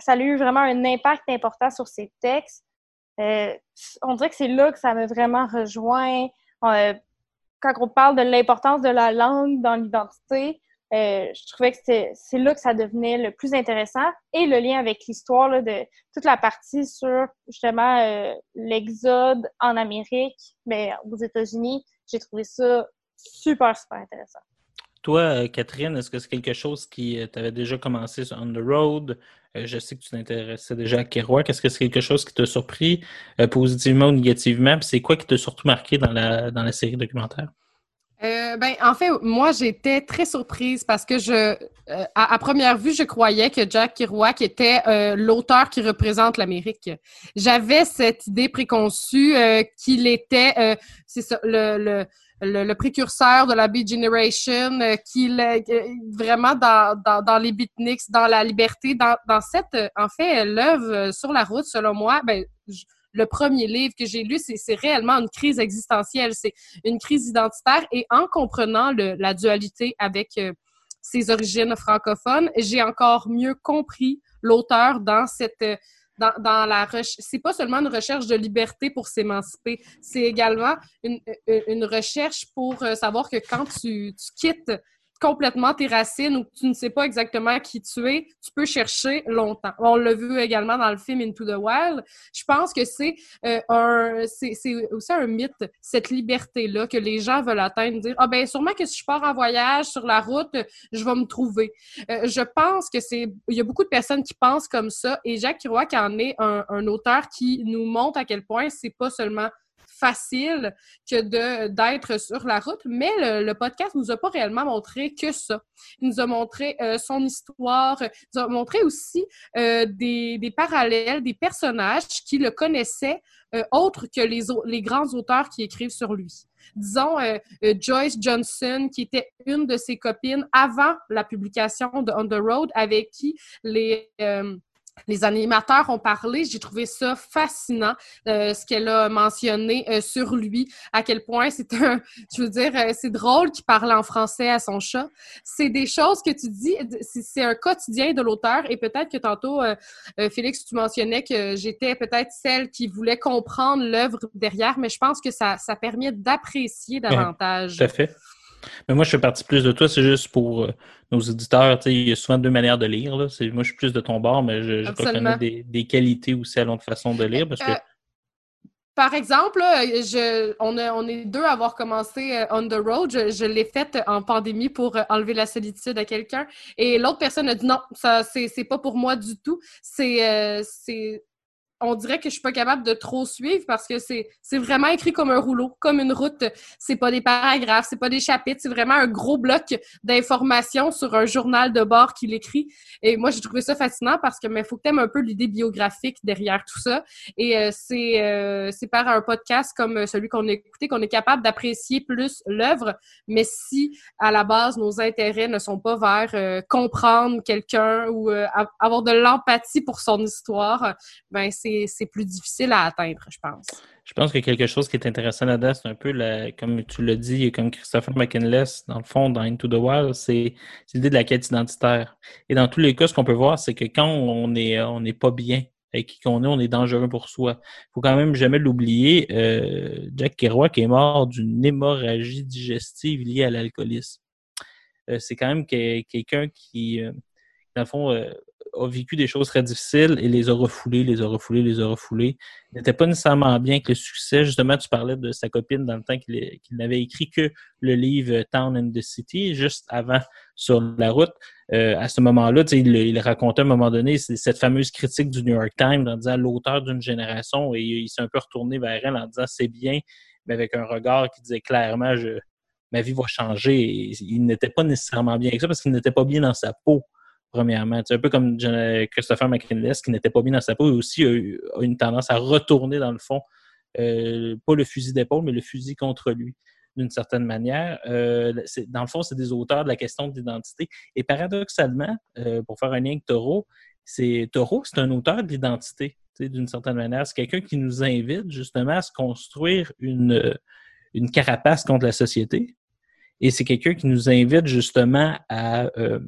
ça a eu vraiment un impact important sur ses textes. Euh, on dirait que c'est là que ça m'a vraiment rejoint. Euh, quand on parle de l'importance de la langue dans l'identité, Euh, je trouvais que c'est, c'est là que ça devenait le plus intéressant. Et le lien avec l'histoire là, de toute la partie sur, justement, euh, l'exode en Amérique, mais aux États-Unis, j'ai trouvé ça super, super intéressant. Toi, Catherine, est-ce que c'est quelque chose qui t'avait déjà commencé sur On the Road? Je sais que tu t'intéressais déjà à Kerouac. Est-ce que c'est quelque chose qui t'a surpris positivement ou négativement? Puis c'est quoi qui t'a surtout marqué dans la, dans la série documentaire? Euh, ben, en fait, moi, j'étais très surprise parce que je, euh, à, à première vue, je croyais que Jack Kerouac était euh, l'auteur qui représente l'Amérique. J'avais cette idée préconçue euh, qu'il était, euh, c'est ça, le, le Le, le précurseur de la Beat Generation, euh, qui euh, vraiment dans, dans, dans les beatniks, dans la liberté, dans, dans cette, euh, en fait, l'œuvre euh, Sur la route, selon moi, ben, j- le premier livre que j'ai lu, c'est, c'est réellement une crise existentielle, c'est une crise identitaire. Et en comprenant le, la dualité avec euh, ses origines francophones, j'ai encore mieux compris l'auteur dans cette... Euh, Dans, dans la recherche, c'est pas seulement une recherche de liberté pour s'émanciper, c'est également une, une recherche pour savoir que quand tu, tu quittes complètement tes racines ou que tu ne sais pas exactement qui tu es, tu peux chercher longtemps. On l'a vu également dans le film Into the Wild. Je pense que c'est euh, un, c'est, c'est aussi un mythe, cette liberté-là que les gens veulent atteindre, dire « Ah ben sûrement que si je pars en voyage sur la route, je vais me trouver. Euh, » Je pense que c'est... Il y a beaucoup de personnes qui pensent comme ça et Jack Kerouac en est un, un auteur qui nous montre à quel point c'est pas seulement... facile que de d'être sur la route, mais le, le podcast nous a pas réellement montré que ça. Il nous a montré euh, son histoire, il nous a montré aussi euh, des, des parallèles, des personnages qui le connaissaient euh, autres que les, les grands auteurs qui écrivent sur lui. Disons, euh, euh, Joyce Johnson, qui était une de ses copines avant la publication de On the Road, avec qui les... Euh, Les animateurs ont parlé, j'ai trouvé ça fascinant, euh, ce qu'elle a mentionné euh, sur lui, à quel point c'est un, je veux dire, euh, c'est drôle qu'il parle en français à son chat. C'est des choses que tu dis, c'est, c'est un quotidien de l'auteur et peut-être que tantôt, euh, euh, Félix, tu mentionnais que j'étais peut-être celle qui voulait comprendre l'œuvre derrière, mais je pense que ça, ça permet d'apprécier davantage. Mmh, tout à fait. Mais moi, je fais partie plus de toi, c'est juste pour euh, nos éditeurs, tu sais, il y a souvent deux manières de lire, là. C'est, moi, je suis plus de ton bord, mais je, je reconnais des, des qualités aussi à l'autre façon de lire, parce que... Euh... Par exemple, là, je, on, a, on est deux à avoir commencé euh, On the Road. Je, je l'ai faite en pandémie pour euh, enlever la solitude à quelqu'un. Et l'autre personne a dit non, ça, c'est, c'est pas pour moi du tout. C'est... Euh, c'est... On dirait que je suis pas capable de trop suivre parce que c'est c'est vraiment écrit comme un rouleau, comme une route. C'est pas des paragraphes, c'est pas des chapitres, c'est vraiment un gros bloc d'informations sur un journal de bord qu'il écrit. Et moi, j'ai trouvé ça fascinant parce que mais faut que t'aimes un peu l'idée biographique derrière tout ça. Et euh, c'est euh, c'est par un podcast comme celui qu'on a écouté qu'on est capable d'apprécier plus l'œuvre. Mais si à la base nos intérêts ne sont pas vers euh, comprendre quelqu'un ou euh, avoir de l'empathie pour son histoire, ben c'est C'est, c'est plus difficile à atteindre, je pense. Je pense que quelque chose qui est intéressant là-dedans, c'est un peu, la, comme tu l'as dit, et comme Christopher McCandless, dans le fond, dans Into the Wild, c'est, c'est l'idée de la quête identitaire. Et dans tous les cas, ce qu'on peut voir, c'est que quand on est, on n'est pas bien avec qui qu'on est, on est dangereux pour soi. Il faut quand même jamais l'oublier, euh, Jack Kerouac est mort d'une hémorragie digestive liée à l'alcoolisme. Euh, c'est quand même que, quelqu'un qui, euh, dans le fond... Euh, a vécu des choses très difficiles et les a refoulées, les a refoulées, les a refoulées. Il n'était pas nécessairement bien avec le succès. Justement, tu parlais de sa copine dans le temps qu'il, qu'il n'avait écrit que le livre « Town and the City », juste avant Sur la route. Euh, à ce moment-là, il, il racontait à un moment donné cette fameuse critique du New York Times en disant « l'auteur d'une génération » et il s'est un peu retourné vers elle en disant « c'est bien », mais avec un regard qui disait clairement « je ma vie va changer ». Il n'était pas nécessairement bien avec ça parce qu'il n'était pas bien dans sa peau. Premièrement, c'est un peu comme Christopher McCandless qui n'était pas bien dans sa peau et aussi a eu une tendance à retourner dans le fond, euh, pas le fusil d'épaule, mais le fusil contre lui, d'une certaine manière. Euh, c'est, dans le fond, c'est des auteurs de la question de l'identité. Et paradoxalement, euh, pour faire un lien avec Thoreau, c'est, Thoreau, c'est un auteur de l'identité, d'une certaine manière. C'est quelqu'un qui nous invite justement à se construire une, une carapace contre la société. Et c'est quelqu'un qui nous invite justement à... Euh,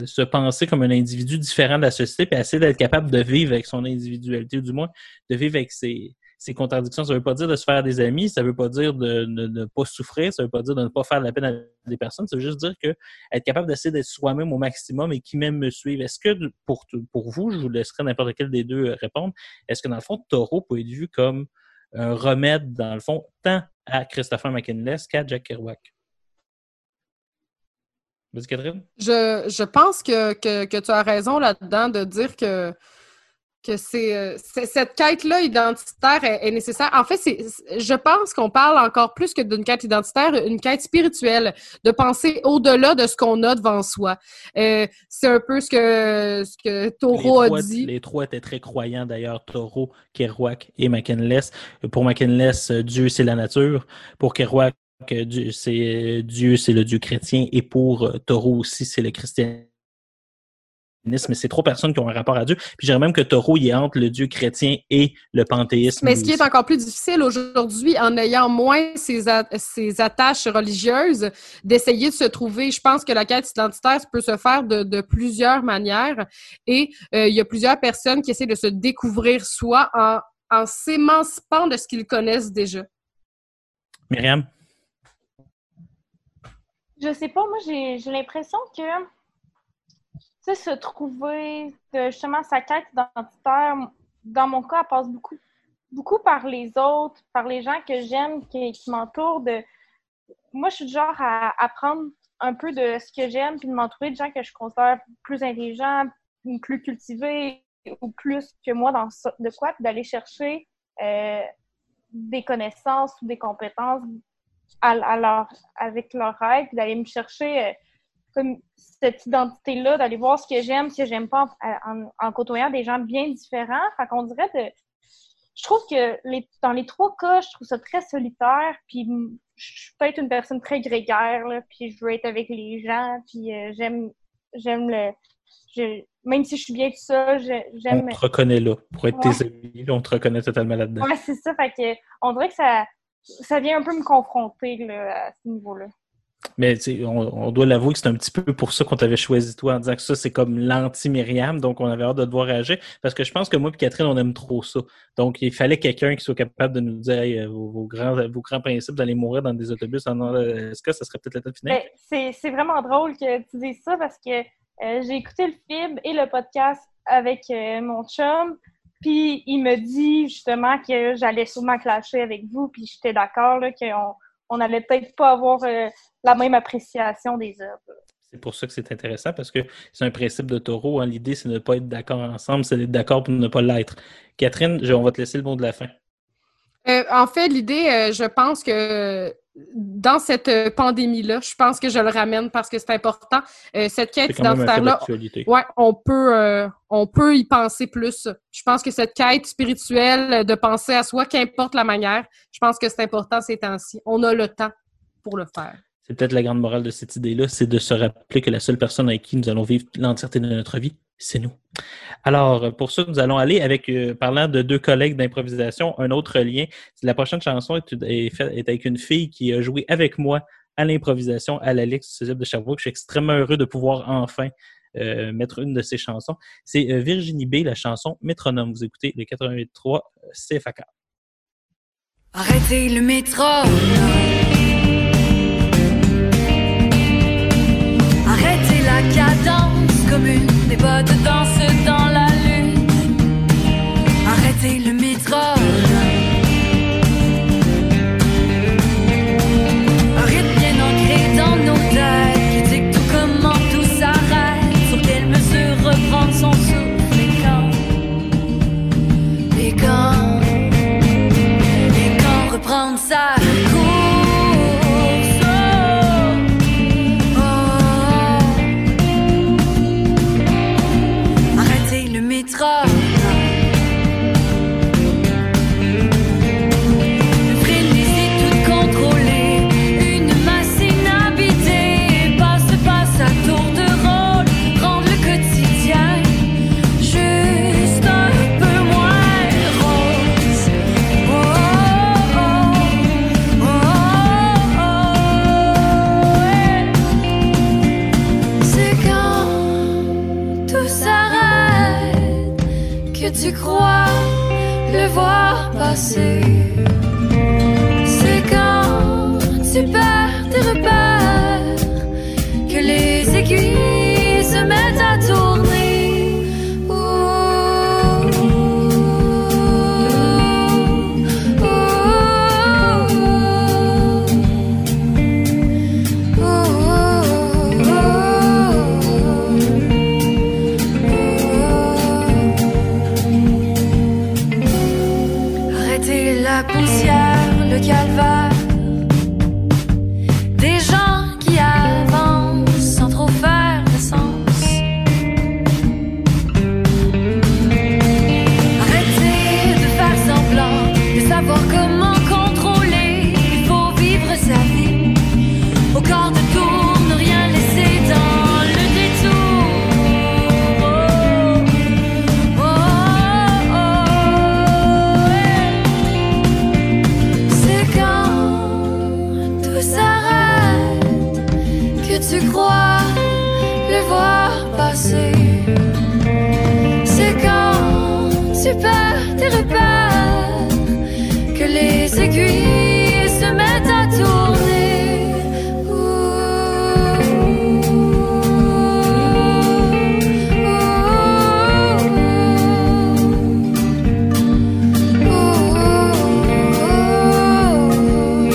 de se penser comme un individu différent de la société puis essayer d'être capable de vivre avec son individualité, ou du moins de vivre avec ses, ses contradictions. Ça ne veut pas dire de se faire des amis, ça ne veut pas dire de ne pas souffrir, ça ne veut pas dire de ne pas faire de la peine à des personnes, ça veut juste dire que être capable d'essayer d'être soi-même au maximum et qui même me suivent. Est-ce que, pour, pour vous, je vous laisserai n'importe quel des deux répondre, est-ce que dans le fond, Thoreau peut être vu comme un remède, dans le fond, tant à Christopher McCandless qu'à Jack Kerouac? Vas-y, Catherine. Je, je pense que, que, que tu as raison là-dedans de dire que, que c'est, c'est, cette quête-là identitaire est, est nécessaire. En fait, c'est, je pense qu'on parle encore plus que d'une quête identitaire, une quête spirituelle, de penser au-delà de ce qu'on a devant soi. Euh, c'est un peu ce que, ce que Thoreau les trois, a dit. Les trois étaient très croyants, d'ailleurs, Thoreau, Kerouac et McCandless. Pour McCandless, Dieu, c'est la nature. Pour Kerouac, que Dieu, c'est Dieu, c'est le Dieu chrétien, et pour Thoreau aussi, c'est le christianisme. Mais c'est trois personnes qui ont un rapport à Dieu. Puis je dirais même que Thoreau, il est entre le Dieu chrétien et le panthéisme. Mais ce qui est encore plus difficile aujourd'hui, en ayant moins ces, a- ces attaches religieuses, d'essayer de se trouver, je pense que la quête identitaire peut se faire de, de plusieurs manières. Et euh, il y a plusieurs personnes qui essaient de se découvrir soi en, en s'émancipant de ce qu'ils connaissent déjà. Myriam? Je sais pas, moi j'ai, j'ai l'impression que tu sais, se trouver de, justement sa quête identitaire, dans mon cas, elle passe beaucoup, beaucoup par les autres, par les gens que j'aime, qui, qui m'entourent. De... Moi, je suis du genre à apprendre un peu de ce que j'aime, puis de m'entourer de gens que je considère plus intelligents, plus cultivés, ou plus que moi dans ce, de quoi, puis d'aller chercher euh, des connaissances ou des compétences À, à leur, avec leur rêve, d'aller me chercher euh, comme cette identité-là, d'aller voir ce que j'aime, ce que j'aime pas en, en, en côtoyant des gens bien différents. Fait qu'on dirait de... Je trouve que les, dans les trois cas, je trouve ça très solitaire, puis je peux être une personne très grégaire, là, puis je veux être avec les gens, puis euh, j'aime j'aime le... Je, même si je suis bien tout ça, je, j'aime... On te reconnaît là, pour être ouais. tes amis, on te reconnaît totalement là-dedans. Ouais, c'est ça, fait que, on dirait que ça... Ça vient un peu me confronter là, à ce niveau-là. Mais tu sais, on, on doit l'avouer que c'est un petit peu pour ça qu'on t'avait choisi toi en disant que ça, c'est comme l'anti-Myriam, donc on avait hâte de te voir réagir. Parce que je pense que moi et Catherine, on aime trop ça. Donc, il fallait quelqu'un qui soit capable de nous dire hey, vos, vos, grands, vos grands principes d'aller mourir dans des autobus en Alaska, ça serait peut-être la tête finale. C'est, c'est vraiment drôle que tu dises ça parce que euh, j'ai écouté le film et le podcast avec euh, mon chum. Puis, il me dit, justement, que j'allais sûrement clasher avec vous, puis j'étais d'accord, là, qu'on on allait peut-être pas avoir euh, la même appréciation des œuvres. C'est pour ça que c'est intéressant, parce que c'est un principe de Thoreau, hein. L'idée, c'est de ne pas être d'accord ensemble, c'est d'être d'accord pour ne pas l'être. Catherine, je, on va te laisser le mot de la fin. Euh, en fait, l'idée, euh, je pense que... Dans cette pandémie-là, je pense que je le ramène parce que c'est important. Euh, cette quête identitaire-là, ouais, on peut, euh, on peut y penser plus. Je pense que cette quête spirituelle de penser à soi, qu'importe la manière, je pense que c'est important ces temps-ci. On a le temps pour le faire. C'est peut-être la grande morale de cette idée-là, c'est de se rappeler que la seule personne avec qui nous allons vivre l'entièreté de notre vie, c'est nous. Alors, pour ça, nous allons aller avec, euh, parlant de deux collègues d'improvisation, un autre lien. La prochaine chanson est, est, fait, est avec une fille qui a joué avec moi à l'improvisation à l'Alix du Cégep de Sherbrooke. Je suis extrêmement heureux de pouvoir enfin euh, mettre une de ses chansons. C'est euh, Virginie B, la chanson Métronome. Vous écoutez le quatre-vingt-huit point trois C F A Q. Arrêtez le métro! Arrêtez la cadence commune des bottes de danse dans la lune. Arrêtez le métronome. Un rythme bien ancré dans nos têtes qui dicte tout comment tout s'arrête. Sur quelle mesure reprendre son souffle et quand, et quand, et quand reprendre sa course. Tu crois le voir passer. C'est quand tu perds tes repères que les aiguilles se mettent à tourner. Ouh, ouh, ouh, ouh, ouh, ouh. la poussière, le calvaire, des gens qui avancent sans trop faire de sens. Arrêtez de faire semblant de savoir comment contrôler. Il faut vivre sa vie au corps de tour, ne rien laisser dans. Tu crois le voir passer. C'est quand tu perds tes repères que les aiguilles se mettent à tourner. Ouh, ouh, ouh, ouh, ouh, ouh, ouh.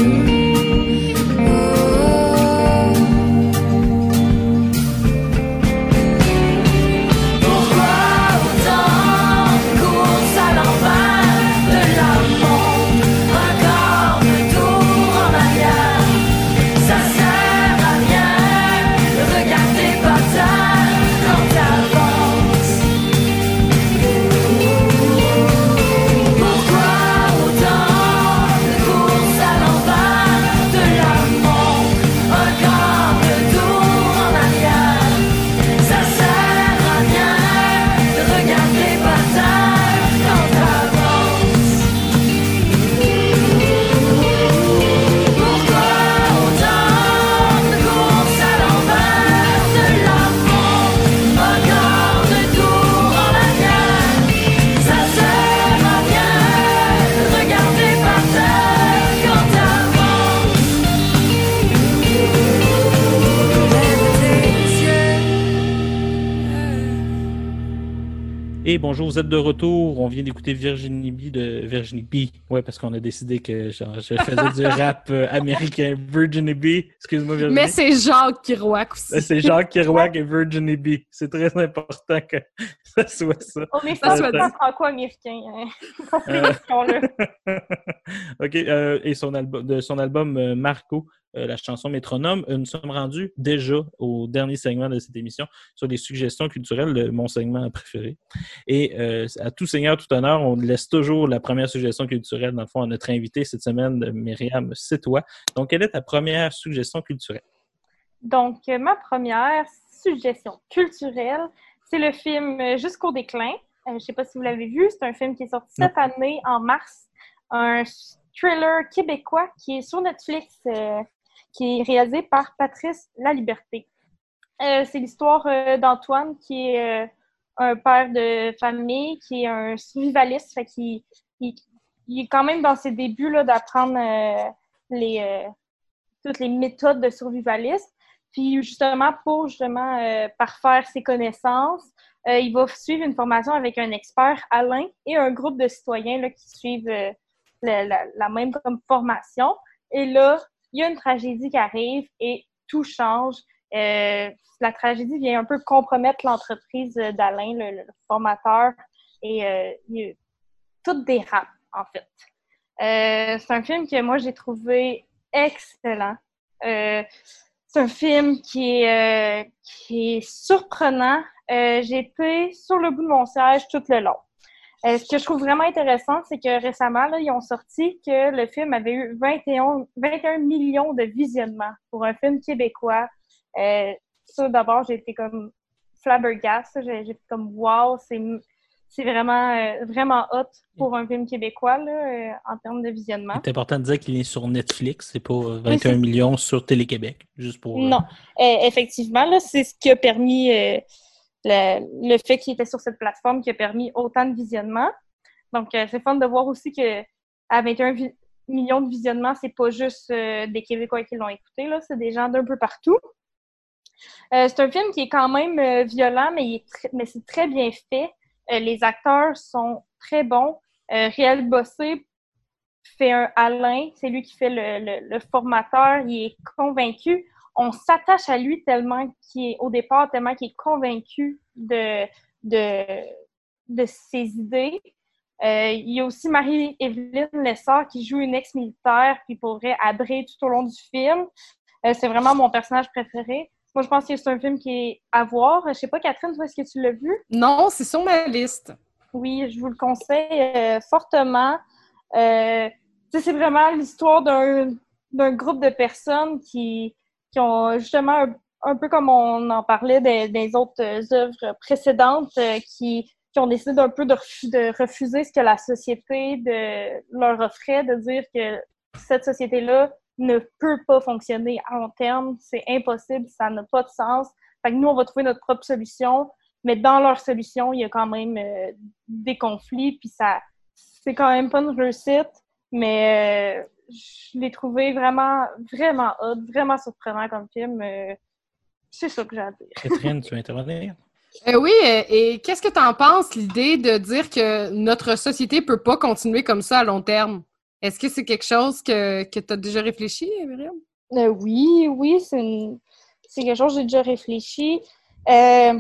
Et bonjour, vous êtes de retour. On vient d'écouter Virginie B de Virginie B. Ouais, parce qu'on a décidé que genre, je faisais du rap américain. Virginie B. Excuse-moi, Virginie. Mais c'est Jack Kerouac aussi. C'est Jack Kerouac et Virginie B. C'est très important que ça soit ça. On est ça soit du franco-américain. Hein? OK. Euh, et son album, de son album euh, Marco. Euh, la chanson Métronome. Nous sommes rendus déjà au dernier segment de cette émission sur les suggestions culturelles, le, mon segment préféré. Et euh, à tout seigneur, tout honneur, on laisse toujours la première suggestion culturelle, dans le fond, à notre invitée cette semaine, Myriam, c'est toi. Donc, quelle est ta première suggestion culturelle? Donc, ma première suggestion culturelle, c'est le film Jusqu'au déclin. Euh, je ne sais pas si vous l'avez vu, c'est un film qui est sorti cette non. année, en mars. Un thriller québécois qui est sur Netflix. Euh, qui est réalisé par Patrice Laliberté. Euh, c'est l'histoire euh, d'Antoine, qui est euh, un père de famille, qui est un survivaliste, fait qu'il il, il est quand même dans ses débuts là, d'apprendre euh, les, euh, toutes les méthodes de survivaliste. Puis justement, pour justement euh, parfaire ses connaissances, euh, il va suivre une formation avec un expert, Alain, et un groupe de citoyens là, qui suivent euh, la, la, la même comme formation. Et là, il y a une tragédie qui arrive et tout change. Euh, la tragédie vient un peu compromettre l'entreprise d'Alain, le, le formateur, et euh, il, tout dérape, en fait. Euh, c'est un film que moi, j'ai trouvé excellent. Euh, c'est un film qui est, euh, qui est surprenant. Euh, j'ai été sur le bout de mon siège tout le long. Euh, ce que je trouve vraiment intéressant, c'est que récemment, là, ils ont sorti que le film avait eu vingt et un millions de visionnements pour un film québécois. Euh, ça, d'abord, j'ai été comme flabbergaste. J'ai, j'ai été comme « wow », c'est, c'est vraiment, euh, vraiment hot pour un film québécois là, euh, en termes de visionnement. C'est important de dire qu'il est sur Netflix, c'est pas vingt et un oui, c'est... millions sur Télé-Québec, juste pour... Euh... Non, euh, effectivement, là, c'est ce qui a permis... Euh, Le, le fait qu'il était sur cette plateforme qui a permis autant de visionnements. Donc, euh, c'est fun de voir aussi qu'à vingt et un vi- millions de visionnements, c'est pas juste euh, des Québécois qui l'ont écouté, là, c'est des gens d'un peu partout. Euh, c'est un film qui est quand même euh, violent, mais, il est tr- mais c'est très bien fait. Euh, les acteurs sont très bons. Euh, Réal Bossé fait un Alain, c'est lui qui fait le, le, le formateur, il est convaincu. On s'attache à lui tellement qu'il est, au départ, tellement qu'il est convaincu de, de, de ses idées. Euh, il y a aussi Marie-Évelyne Lessard qui joue une ex-militaire, puis pour vrai, elle brille tout au long du film. Euh, c'est vraiment mon personnage préféré. Moi, je pense que c'est un film qui est à voir. Je sais pas, Catherine, toi, est-ce que tu l'as vu? Non, c'est sur ma liste. Oui, je vous le conseille euh, fortement. Euh, c'est vraiment l'histoire d'un, d'un groupe de personnes qui, qui ont justement, un, un peu comme on en parlait des, des autres œuvres précédentes, euh, qui, qui ont décidé un peu de, refu- de refuser ce que la société de, leur offrait, de dire que cette société-là ne peut pas fonctionner à long terme, c'est impossible, ça n'a pas de sens. Fait que nous, on va trouver notre propre solution, mais dans leur solution, il y a quand même euh, des conflits, puis ça, c'est quand même pas une réussite, mais euh, je l'ai trouvé vraiment, vraiment hot, vraiment surprenant comme film. Euh, c'est ça que j'ai à dire. Catherine, tu veux intervenir? Euh, oui, et qu'est-ce que t'en penses, l'idée de dire que notre société peut pas continuer comme ça à long terme? Est-ce que c'est quelque chose que, que tu as déjà réfléchi, Myriam? Euh, oui, oui, c'est, une... c'est quelque chose que j'ai déjà réfléchi. Euh,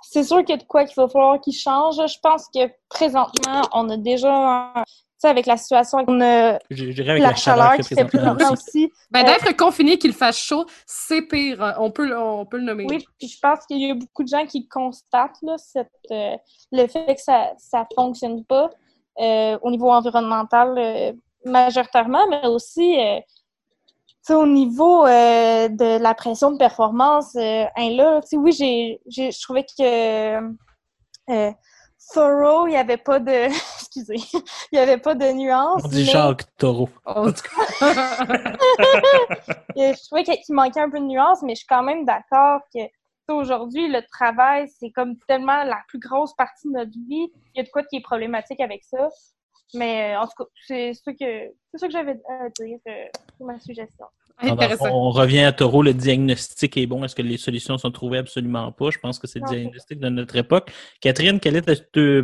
c'est sûr qu'il y a de quoi qu'il va falloir qu'il change. Je pense que présentement, on a déjà, tu sais, avec la situation, on a je, je dirais avec la, la chaleur, chaleur qui fait plus longtemps aussi. Ben, d'être euh... confiné, qu'il fasse chaud, c'est pire. On peut, on peut le nommer. Oui, puis je pense qu'il y a beaucoup de gens qui constatent là, cette, euh, le fait que ça ne fonctionne pas. Euh, au niveau environnemental euh, majoritairement, mais aussi euh, au niveau euh, de la pression de performance. Euh, hein, là, oui, j'ai, j'ai, je trouvais que euh, Thoreau, il n'y avait pas de... Excusez. Il n'y avait pas de nuances. On dit mais... Jacques Thoreau. Oh. Je trouvais qu'il manquait un peu de nuances, mais je suis quand même d'accord que aujourd'hui, le travail, c'est comme tellement la plus grosse partie de notre vie. Il y a de quoi qui est problématique avec ça. Mais euh, en tout cas, c'est ce que, c'est ce que j'avais à dire euh, pour ma suggestion. Intéressant. Alors, on revient à Thoreau, le diagnostic est bon. Est-ce que les solutions sont trouvées? Absolument pas. Je pense que c'est le non, diagnostic c'est... de notre époque. Catherine, quelle est ta,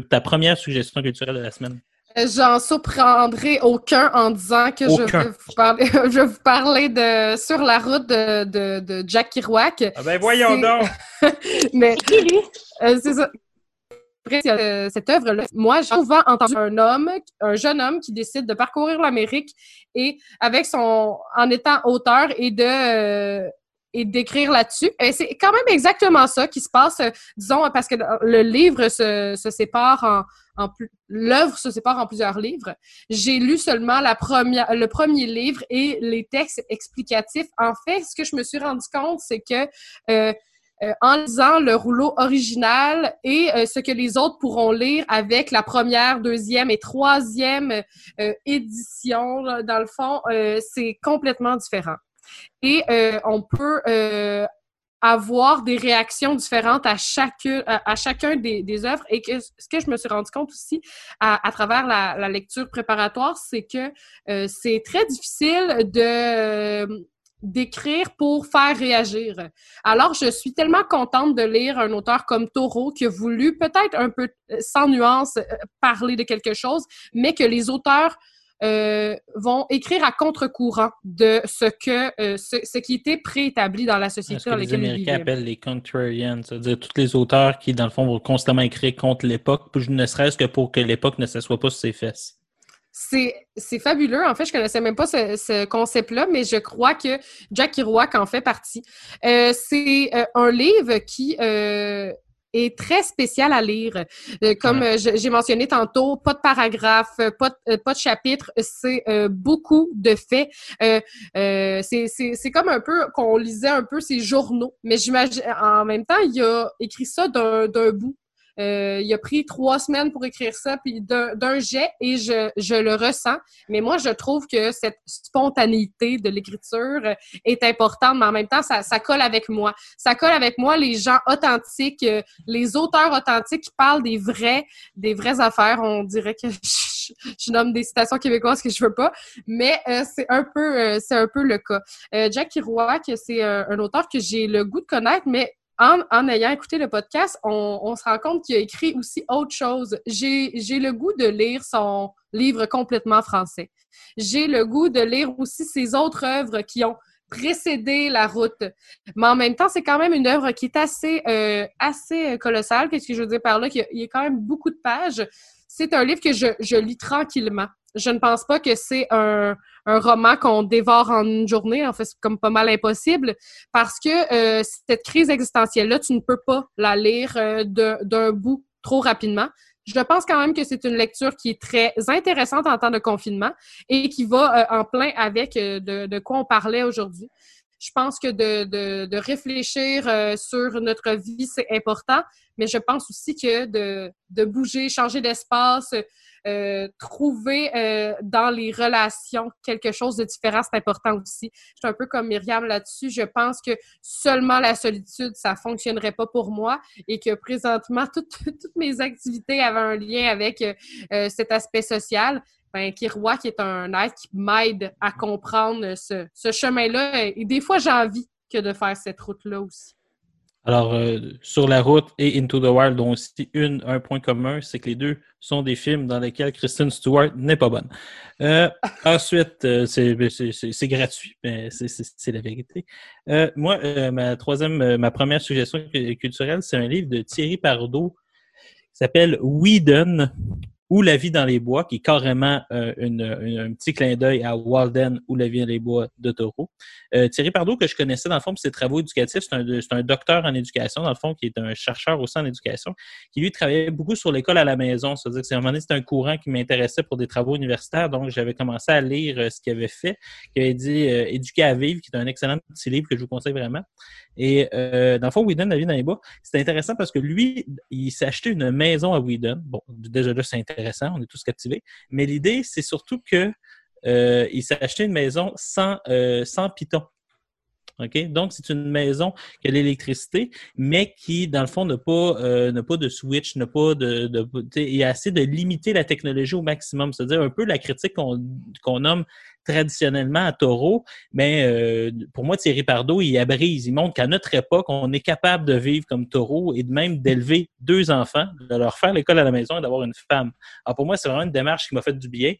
ta première suggestion culturelle de la semaine? J'en surprendrai aucun en disant que aucun. je vais vous parler, je vais vous parler de Sur la route de, de, de Jack Kerouac. Ah ben voyons c'est... donc! Mais c'est qui lui? Euh, c'est ça. Après euh, cette œuvre-là, moi j'ai souvent entendu un homme, un jeune homme qui décide de parcourir l'Amérique et avec son, en étant auteur et de euh, et d'écrire là-dessus. Et c'est quand même exactement ça qui se passe, euh, disons, parce que le livre se, se sépare en En plus, l'œuvre se sépare en plusieurs livres. J'ai lu seulement la première, le premier livre et les textes explicatifs. En fait, ce que je me suis rendu compte, c'est que euh, euh, en lisant le rouleau original et euh, ce que les autres pourront lire avec la première, deuxième et troisième euh, édition, là, dans le fond, euh, c'est complètement différent. Et euh, on peut euh, avoir des réactions différentes à chacun, à, à chacun des, des œuvres. Et que, ce que je me suis rendu compte aussi à, à travers la, la lecture préparatoire, c'est que euh, c'est très difficile de... d'écrire pour faire réagir. Alors, je suis tellement contente de lire un auteur comme Thoreau qui a voulu peut-être un peu, sans nuance, parler de quelque chose, mais que les auteurs Euh, vont écrire à contre-courant de ce que euh, ce, ce qui était préétabli dans la société dans laquelle ils vivaient. Les Américains appellent les contrarians, c'est-à-dire tous les auteurs qui, dans le fond, vont constamment écrire contre l'époque, ne serait-ce que pour que l'époque ne s'assoie pas sur ses fesses. C'est, c'est fabuleux. En fait, je connaissais même pas ce, ce concept-là, mais je crois que Jack Kerouac en fait partie. Euh, c'est euh, un livre qui... Euh, est très spécial à lire. Comme j'ai mentionné tantôt, pas de paragraphe, pas de, pas de chapitre, c'est euh, beaucoup de faits. Euh, euh, c'est, c'est, c'est comme un peu qu'on lisait un peu ses journaux, mais j'imagine en même temps, il a écrit ça d'un, d'un bout. Euh, il a pris trois semaines pour écrire ça, puis d'un, d'un jet, et je, je le ressens. Mais moi, je trouve que cette spontanéité de l'écriture est importante, mais en même temps, ça, ça colle avec moi. Ça colle avec moi, les gens authentiques, les auteurs authentiques qui parlent des vrais, des vraies affaires. On dirait que je, je nomme des citations québécoises que je veux pas, mais euh, c'est un peu, euh, c'est un peu le cas. Euh, Jack Kerouac, c'est un, un auteur que j'ai le goût de connaître, mais En, en ayant écouté le podcast, on, on se rend compte qu'il a écrit aussi autre chose. J'ai, j'ai le goût de lire son livre complètement français. J'ai le goût de lire aussi ses autres œuvres qui ont précédé la route. Mais en même temps, c'est quand même une œuvre qui est assez, euh, assez colossale. Qu'est-ce que je veux dire par là? Il y a, il y a quand même beaucoup de pages. c'est un livre que je, je lis tranquillement. Je ne pense pas que c'est un, un roman qu'on dévore en une journée. En fait, c'est comme pas mal impossible parce que euh, cette crise existentielle-là, tu ne peux pas la lire euh, de, d'un bout trop rapidement. Je pense quand même que c'est une lecture qui est très intéressante en temps de confinement et qui va euh, en plein avec euh, de, de quoi on parlait aujourd'hui. Je pense que de, de, de réfléchir euh, sur notre vie, c'est important, mais je pense aussi que de, de bouger, changer d'espace, euh, trouver euh, dans les relations quelque chose de différent, c'est important aussi. Je suis un peu comme Myriam là-dessus. Je pense que seulement la solitude, ça fonctionnerait pas pour moi et que présentement, toutes, toutes mes activités avaient un lien avec euh, cet aspect social. Ben, Kerouac est un être qui m'aide à comprendre ce, ce chemin-là. Et des fois, j'ai envie que de faire cette route-là aussi. Alors, euh, Sur la route et Into the Wild ont aussi une, un point commun, c'est que les deux sont des films dans lesquels Kristen Stewart n'est pas bonne. Euh, ensuite, euh, c'est, c'est, c'est, c'est gratuit, mais c'est, c'est, c'est la vérité. Euh, moi, euh, ma troisième, euh, ma première suggestion culturelle, c'est un livre de Thierry Pardo qui s'appelle « Weedon ». Ou La vie dans les bois, qui est carrément euh, une, une, un petit clin d'œil à Walden ou La vie dans les bois de Thoreau. Euh, Thierry Pardo, que je connaissais dans le fond pour ses travaux éducatifs, c'est un, c'est un docteur en éducation, dans le fond, qui est un chercheur aussi en éducation, qui lui travaillait beaucoup sur l'école à la maison. C'est-à-dire que c'est, à un moment donné, c'était un courant qui m'intéressait pour des travaux universitaires, donc j'avais commencé à lire euh, ce qu'il avait fait, qu'il avait dit euh, « Éduquer à vivre », qui est un excellent petit livre que je vous conseille vraiment. Et euh, dans le fond, Weedon, La vie dans les bois, c'était intéressant parce que lui, il s'est acheté une maison à Weedon. Bon, déjà là, c'est intéressant, on est tous captivés. Mais l'idée, c'est surtout que euh, il s'est acheté une maison sans, euh, sans piton. Okay? Donc, c'est une maison qui a l'électricité, mais qui, dans le fond, n'a pas, euh, n'a pas de switch, n'a pas de, de, il y a assez de limiter la technologie au maximum. C'est-à-dire un peu la critique qu'on, qu'on nomme traditionnellement à Thoreau, mais euh, pour moi, Thierry Pardo, il abrise, il montre qu'à notre époque, on est capable de vivre comme Thoreau et de même d'élever deux enfants, de leur faire l'école à la maison et d'avoir une femme. Alors pour moi, c'est vraiment une démarche qui m'a fait du bien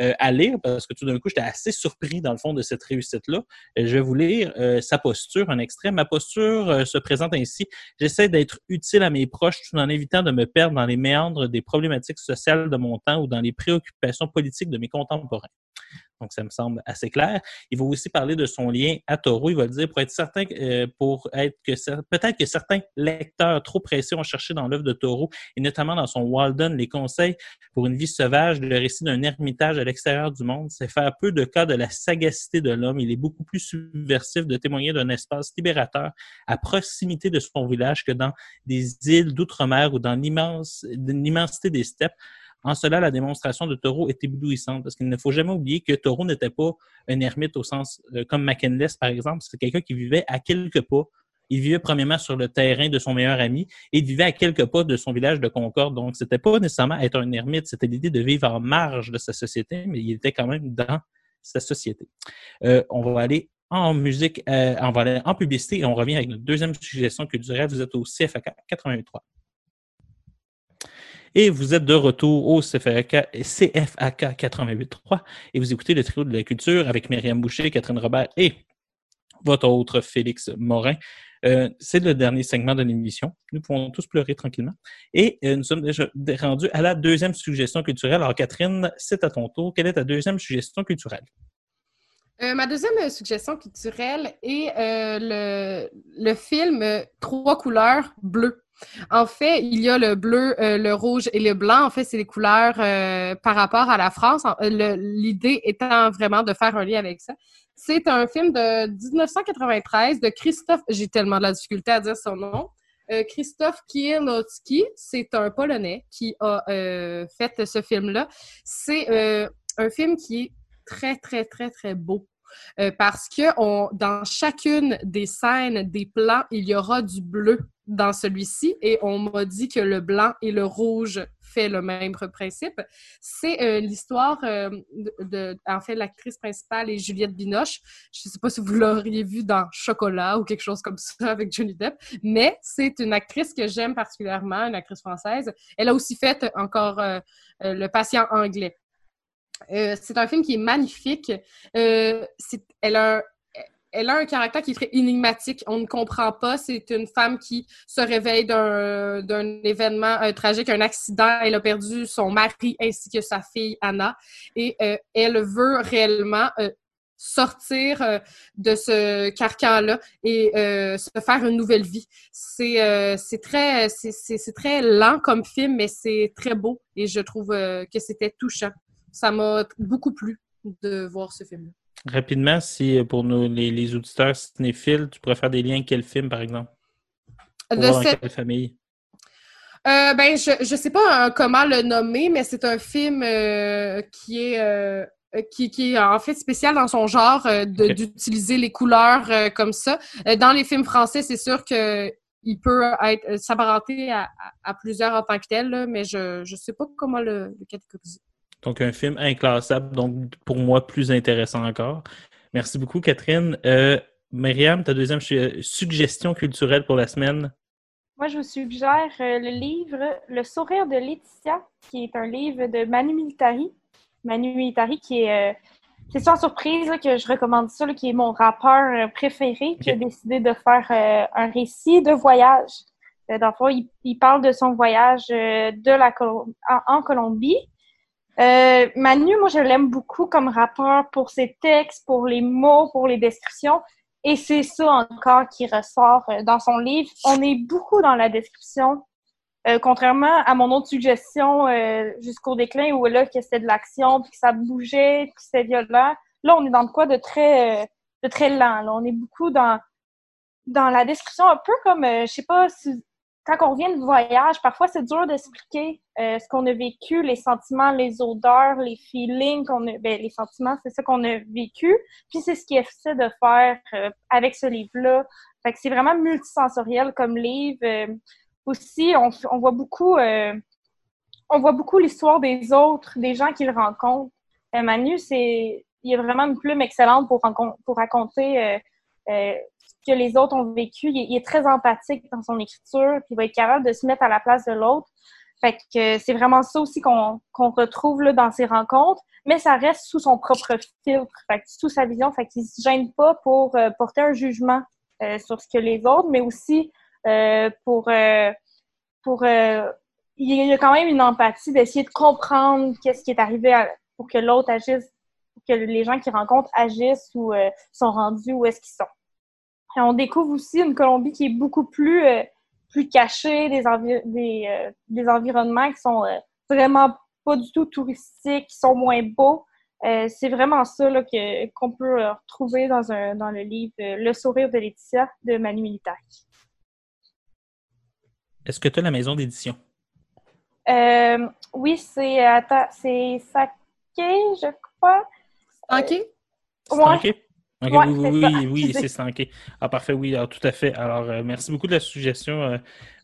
euh, à lire parce que tout d'un coup, j'étais assez surpris dans le fond de cette réussite-là. Je vais vous lire euh, sa posture, un extrait. Ma posture euh, se présente ainsi. J'essaie d'être utile à mes proches tout en évitant de me perdre dans les méandres des problématiques sociales de mon temps ou dans les préoccupations politiques de mes contemporains. Donc, ça me semble assez clair. Il va aussi parler de son lien à Thoreau. Il va le dire pour être certain, euh, pour être que peut-être que certains lecteurs trop pressés ont cherché dans l'œuvre de Thoreau et notamment dans son Walden les conseils pour une vie sauvage, le récit d'un ermitage à l'extérieur du monde. C'est faire peu de cas de la sagacité de l'homme. Il est beaucoup plus subversif de témoigner d'un espace libérateur à proximité de son village que dans des îles d'outre-mer ou dans l'immense, l'immensité des steppes. En cela, la démonstration de Thoreau est éblouissante parce qu'il ne faut jamais oublier que Thoreau n'était pas un ermite au sens euh, comme McCandless, par exemple. C'est quelqu'un qui vivait à quelques pas. Il vivait premièrement sur le terrain de son meilleur ami et il vivait à quelques pas de son village de Concorde. Donc, c'était pas nécessairement être un ermite. C'était l'idée de vivre en marge de sa société, mais il était quand même dans sa société. Euh, on va aller en musique, euh, on va aller en publicité et on revient avec notre deuxième suggestion culturelle. Vous êtes au C F A Q quatre-vingt-trois. Et vous êtes de retour au C F A K, C F A K quatre-vingt-huit point trois et vous écoutez le trio de la culture avec Myriam Boucher, Catherine Robert et votre autre Félix Morin. Euh, c'est le dernier segment de l'émission. Nous pouvons tous pleurer tranquillement. Et euh, nous sommes déjà rendus à la deuxième suggestion culturelle. Alors Catherine, c'est à ton tour. Quelle est ta deuxième suggestion culturelle? Euh, ma deuxième suggestion culturelle est euh, le, le film « Trois couleurs bleues ». En fait, il y a le bleu, euh, le rouge et le blanc. En fait, c'est les couleurs euh, par rapport à la France. Le, l'idée étant vraiment de faire un lien avec ça. C'est un film de dix-neuf cent quatre-vingt-treize de Christophe... J'ai tellement de la difficulté à dire son nom. Euh, Christophe Kieślowski, c'est un Polonais qui a euh, fait ce film-là. C'est euh, un film qui est très, très, très, très beau. Euh, parce que on, dans chacune des scènes, des plans, il y aura du bleu dans celui-ci et on m'a dit que le blanc et le rouge fait le même principe. C'est euh, l'histoire euh, de, de... En fait, l'actrice principale est Juliette Binoche. Je ne sais pas si vous l'auriez vue dans Chocolat ou quelque chose comme ça avec Johnny Depp, mais c'est une actrice que j'aime particulièrement, une actrice française. Elle a aussi fait encore euh, euh, Le patient anglais. Euh, c'est un film qui est magnifique. Euh, c'est, elle a un, elle a un caractère qui est très énigmatique. On ne comprend pas. C'est une femme qui se réveille d'un, d'un événement euh, tragique, un accident. Elle a perdu son mari ainsi que sa fille Anna. Et euh, elle veut réellement euh, sortir euh, de ce carcan-là et euh, se faire une nouvelle vie. C'est, euh, c'est, très, c'est, c'est, c'est très lent comme film, mais c'est très beau. Et je trouve euh, que c'était touchant. Ça m'a beaucoup plu de voir ce film-là. Rapidement, si pour nous, les, les auditeurs cinéphiles, tu pourrais faire des liens avec quel film, par exemple? Pour voir cette... quelle famille? Euh, ben, je ne sais pas hein, comment le nommer, mais c'est un film euh, qui est... Euh... Qui, qui est en fait spécial dans son genre euh, de, okay. d'utiliser les couleurs euh, comme ça. Dans les films français, c'est sûr qu'il peut être euh, s'apparenter à, à plusieurs en tant que tel, là, mais je ne sais pas comment le, le catégoriser. Donc, un film inclassable, donc pour moi, plus intéressant encore. Merci beaucoup, Catherine. Euh, Myriam, ta deuxième suggestion culturelle pour la semaine? Moi, je vous suggère euh, le livre « Le sourire de Laetitia », qui est un livre de Manu Militari. Manu Militari, qui est, euh, c'est sans surprise là, que je recommande ça, là, qui est mon rappeur euh, préféré, qui okay. a décidé de faire euh, un récit de voyage. Euh, dans le fond, il, il parle de son voyage euh, de la Colom- en, en Colombie. Euh, Manu, moi, je l'aime beaucoup comme rappeur pour ses textes, pour les mots, pour les descriptions. Et c'est ça encore qui ressort euh, dans son livre. On est beaucoup dans la description. Euh, contrairement à mon autre suggestion euh, Jusqu'au déclin, où là, que c'était de l'action, puis que ça bougeait, puis que c'était violent. Là, on est dans de quoi de très, euh, de très lent. Là. On est beaucoup dans, dans la description, un peu comme, euh, je sais pas, si, quand on revient de voyage, parfois c'est dur d'expliquer euh, ce qu'on a vécu, les sentiments, les odeurs, les feelings, qu'on a, ben, les sentiments, c'est ça qu'on a vécu. Puis c'est ce qu'il essaie de faire euh, avec ce livre-là. Fait que c'est vraiment multisensoriel comme livre. Euh, Aussi, on, on voit beaucoup euh, on voit beaucoup l'histoire des autres, des gens qu'il rencontre. Euh, Manu, c'est, il a vraiment une plume excellente pour, pour raconter euh, euh, ce que les autres ont vécu. Il, il est très empathique dans son écriture, puis il va être capable de se mettre à la place de l'autre. Fait que euh, c'est vraiment ça aussi qu'on, qu'on retrouve là, dans ses rencontres, mais ça reste sous son propre filtre, fait que, sous sa vision. Fait qu'il ne se gêne pas pour euh, porter un jugement euh, sur ce que les autres, mais aussi... Euh, pour euh, pour euh, il y a quand même une empathie d'essayer de comprendre qu'est-ce qui est arrivé à, pour que l'autre agisse, pour que les gens qu'ils rencontrent agissent ou euh, sont rendus où est-ce qu'ils sont. Et on découvre aussi une Colombie qui est beaucoup plus euh, plus cachée, des envi- des, euh, des environnements qui sont euh, vraiment pas du tout touristiques, qui sont moins beaux. Euh, c'est vraiment ça là, que qu'on peut euh, retrouver dans un dans le livre euh, Le sourire de Laetitia de Manu Militari. Est-ce que tu as la maison d'édition? Euh, oui, c'est, attends, c'est Saké, je crois. Saké? Euh, Saké? Ouais. Okay, ouais, oui, oui, oui, oui, c'est Saké. Ah, parfait, oui, alors, tout à fait. Alors, euh, merci beaucoup de la suggestion, euh,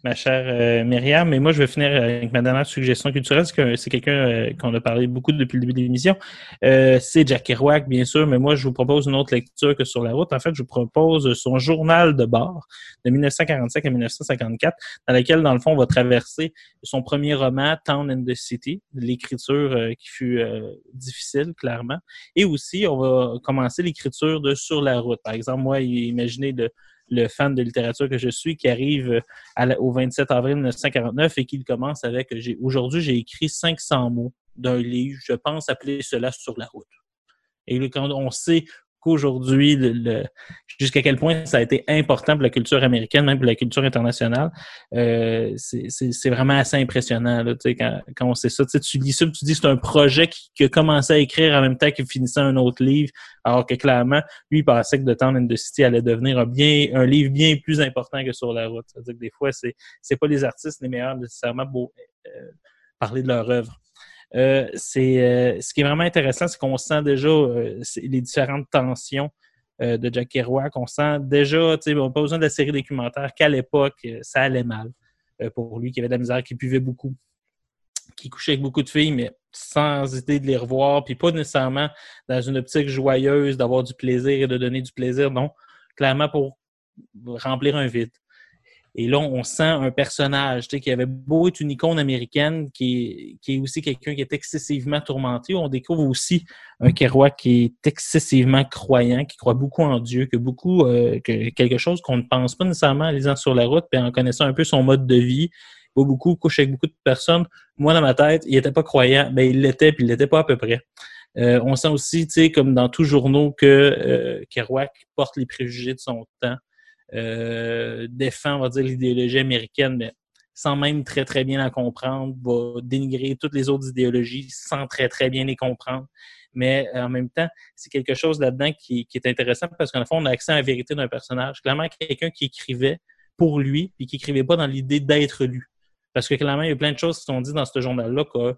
ma chère euh, Myriam. Et moi, je vais finir avec ma dernière suggestion culturelle, parce que c'est quelqu'un euh, qu'on a parlé beaucoup depuis le début de l'émission. Euh, c'est Jack Kerouac, bien sûr, mais moi, je vous propose une autre lecture que Sur la route. En fait, je vous propose son journal de bord de dix-neuf cent quarante-cinq à dix-neuf cent cinquante-quatre, dans lequel, dans le fond, on va traverser son premier roman, Town and the City, l'écriture euh, qui fut euh, difficile, clairement. Et aussi, on va commencer l'écriture de Sur la route. Par exemple, moi, imaginez de le fan de littérature que je suis, qui arrive à la, au vingt-sept avril mille neuf cent quarante-neuf et qui commence avec j'ai, « Aujourd'hui, j'ai écrit cinq cents mots d'un livre, je pense appeler cela Sur la route. » Et le, quand on sait qu'aujourd'hui, le, le, jusqu'à quel point ça a été important pour la culture américaine, même pour la culture internationale, euh, c'est, c'est, c'est vraiment assez impressionnant là, quand, quand on sait ça. Tu lis ça, tu dis que c'est un projet qui, qui a commencé à écrire en même temps qu'il finissait un autre livre, alors que clairement, lui, il pensait que The Town and the City allait devenir un, bien, un livre bien plus important que Sur la route. C'est-à-dire que des fois, c'est, c'est pas les artistes les meilleurs nécessairement pour euh, parler de leur œuvre. Euh, c'est, euh, ce qui est vraiment intéressant, c'est qu'on sent déjà euh, les différentes tensions euh, de Jack Kerouac. On sent déjà, tu sais, on n'a pas besoin de la série documentaire, qu'à l'époque, euh, ça allait mal euh, pour lui, qu'il avait de la misère, qu'il buvait beaucoup, qu'il couchait avec beaucoup de filles, mais sans idée de les revoir, puis pas nécessairement dans une optique joyeuse d'avoir du plaisir et de donner du plaisir, non, clairement pour remplir un vide. Et là, on sent un personnage, tu sais, qui avait beau être une icône américaine, qui, qui est aussi quelqu'un qui est excessivement tourmenté. On découvre aussi un Kerouac qui est excessivement croyant, qui croit beaucoup en Dieu, que beaucoup, euh, que quelque chose qu'on ne pense pas nécessairement en lisant Sur la route, puis en connaissant un peu son mode de vie. Pas beaucoup, couche avec beaucoup de personnes. Moi, dans ma tête, il n'était pas croyant, mais il l'était, puis il l'était pas à peu près. Euh, on sent aussi, tu sais, comme dans tout journaux, que euh, Kerouac porte les préjugés de son temps, euh, défend, on va dire, l'idéologie américaine, mais sans même très, très bien la comprendre, va dénigrer toutes les autres idéologies sans très, très bien les comprendre. Mais en même temps, c'est quelque chose là-dedans qui, qui est intéressant parce qu'en fond, on a accès à la vérité d'un personnage. Clairement, quelqu'un qui écrivait pour lui et qui écrivait pas dans l'idée d'être lu. Parce que clairement, il y a plein de choses qui sont dites dans ce journal-là que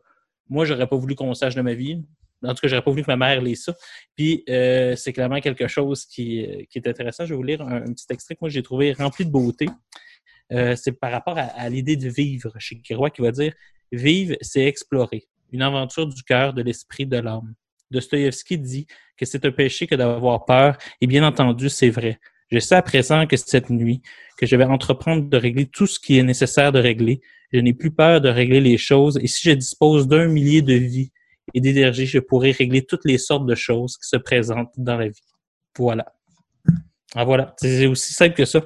moi, j'aurais pas voulu qu'on sache de ma vie. En tout cas, j'aurais pas voulu que ma mère lise ça. Puis, euh, c'est clairement quelque chose qui, qui est intéressant. Je vais vous lire un, un petit extrait que moi, j'ai trouvé rempli de beauté. Euh, c'est par rapport à, à l'idée de vivre chez Kerouac qui va dire « Vivre, c'est explorer. Une aventure du cœur, de l'esprit, de l'âme. » Dostoïevski dit que c'est un péché que d'avoir peur. Et bien entendu, c'est vrai. Je sais à présent que cette nuit, que je vais entreprendre de régler tout ce qui est nécessaire de régler. Je n'ai plus peur de régler les choses. Et si je dispose d'un millier de vies, et d'énergie, je pourrais régler toutes les sortes de choses qui se présentent dans la vie. Voilà. Ah, voilà. C'est aussi simple que ça.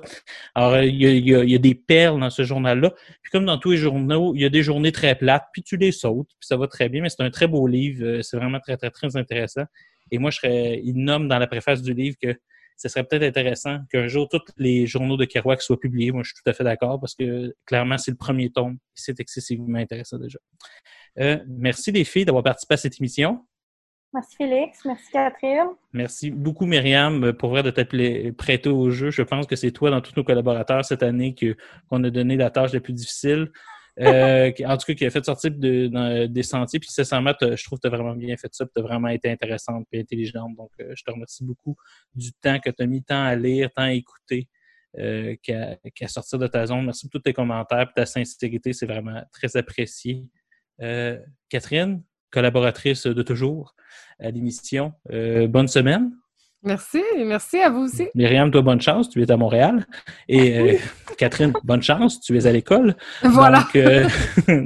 Alors, il y a, il y a, il y a des perles dans ce journal-là. Puis comme dans tous les journaux, il y a des journées très plates, puis tu les sautes, puis ça va très bien, mais c'est un très beau livre. C'est vraiment très, très, très intéressant. Et moi, je serais, il nomme dans la préface du livre que ce serait peut-être intéressant qu'un jour tous les journaux de Kerouac soient publiés. Moi, je suis tout à fait d'accord parce que, clairement, c'est le premier tome. C'est excessivement intéressant déjà. Euh, merci, les filles, d'avoir participé à cette émission. Merci, Félix. Merci, Catherine. Merci beaucoup, Myriam, pour vrai de t'être prêtée au jeu. Je pense que c'est toi, dans tous nos collaborateurs cette année, que, qu'on a donné la tâche la plus difficile. Euh, en tout cas, qui a fait sortir de, dans, des sentiers. Puis, sincèrement, je trouve que tu as vraiment bien fait ça. Tu as vraiment été intéressante et intelligente. Donc, euh, je te remercie beaucoup du temps que tu as mis tant à lire, tant à écouter. Euh, qu'à, qu'à sortir de ta zone. Merci pour tous tes commentaires et ta sincérité. C'est vraiment très apprécié. Euh, Catherine, collaboratrice de toujours à l'émission, euh, bonne semaine. Merci, merci à vous aussi. Myriam, toi, bonne chance, tu es à Montréal. Et euh, Catherine, bonne chance, tu es à l'école. Voilà. Donc, euh,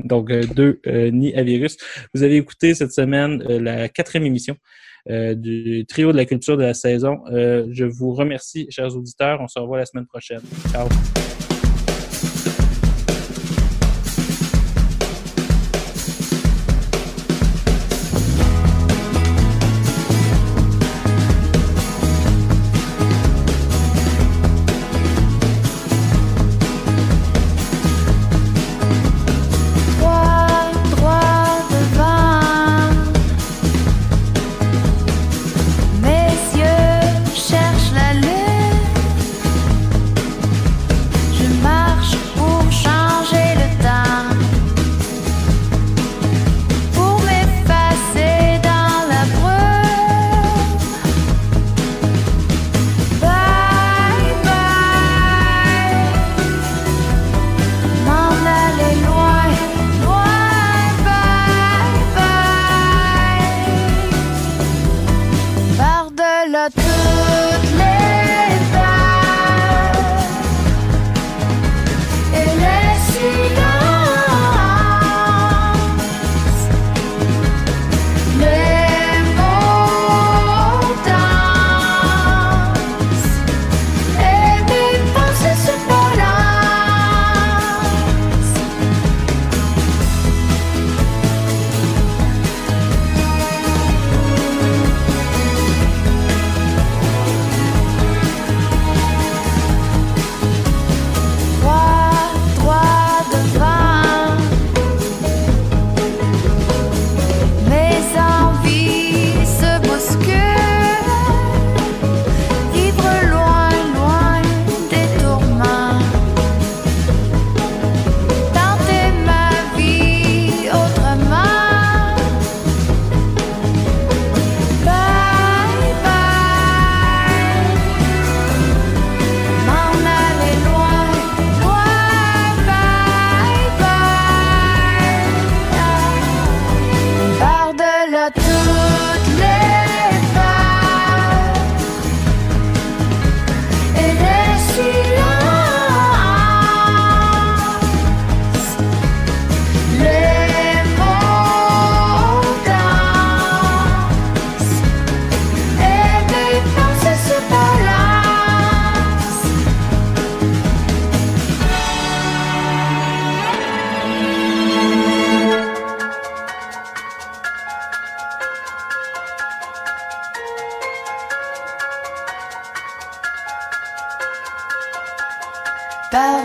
donc euh, deux euh, nids à virus. Vous avez écouté cette semaine euh, la quatrième émission Euh, du trio de la culture de la saison. Euh, je vous remercie, chers auditeurs. On se revoit la semaine prochaine. Ciao! Je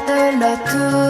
de la tour.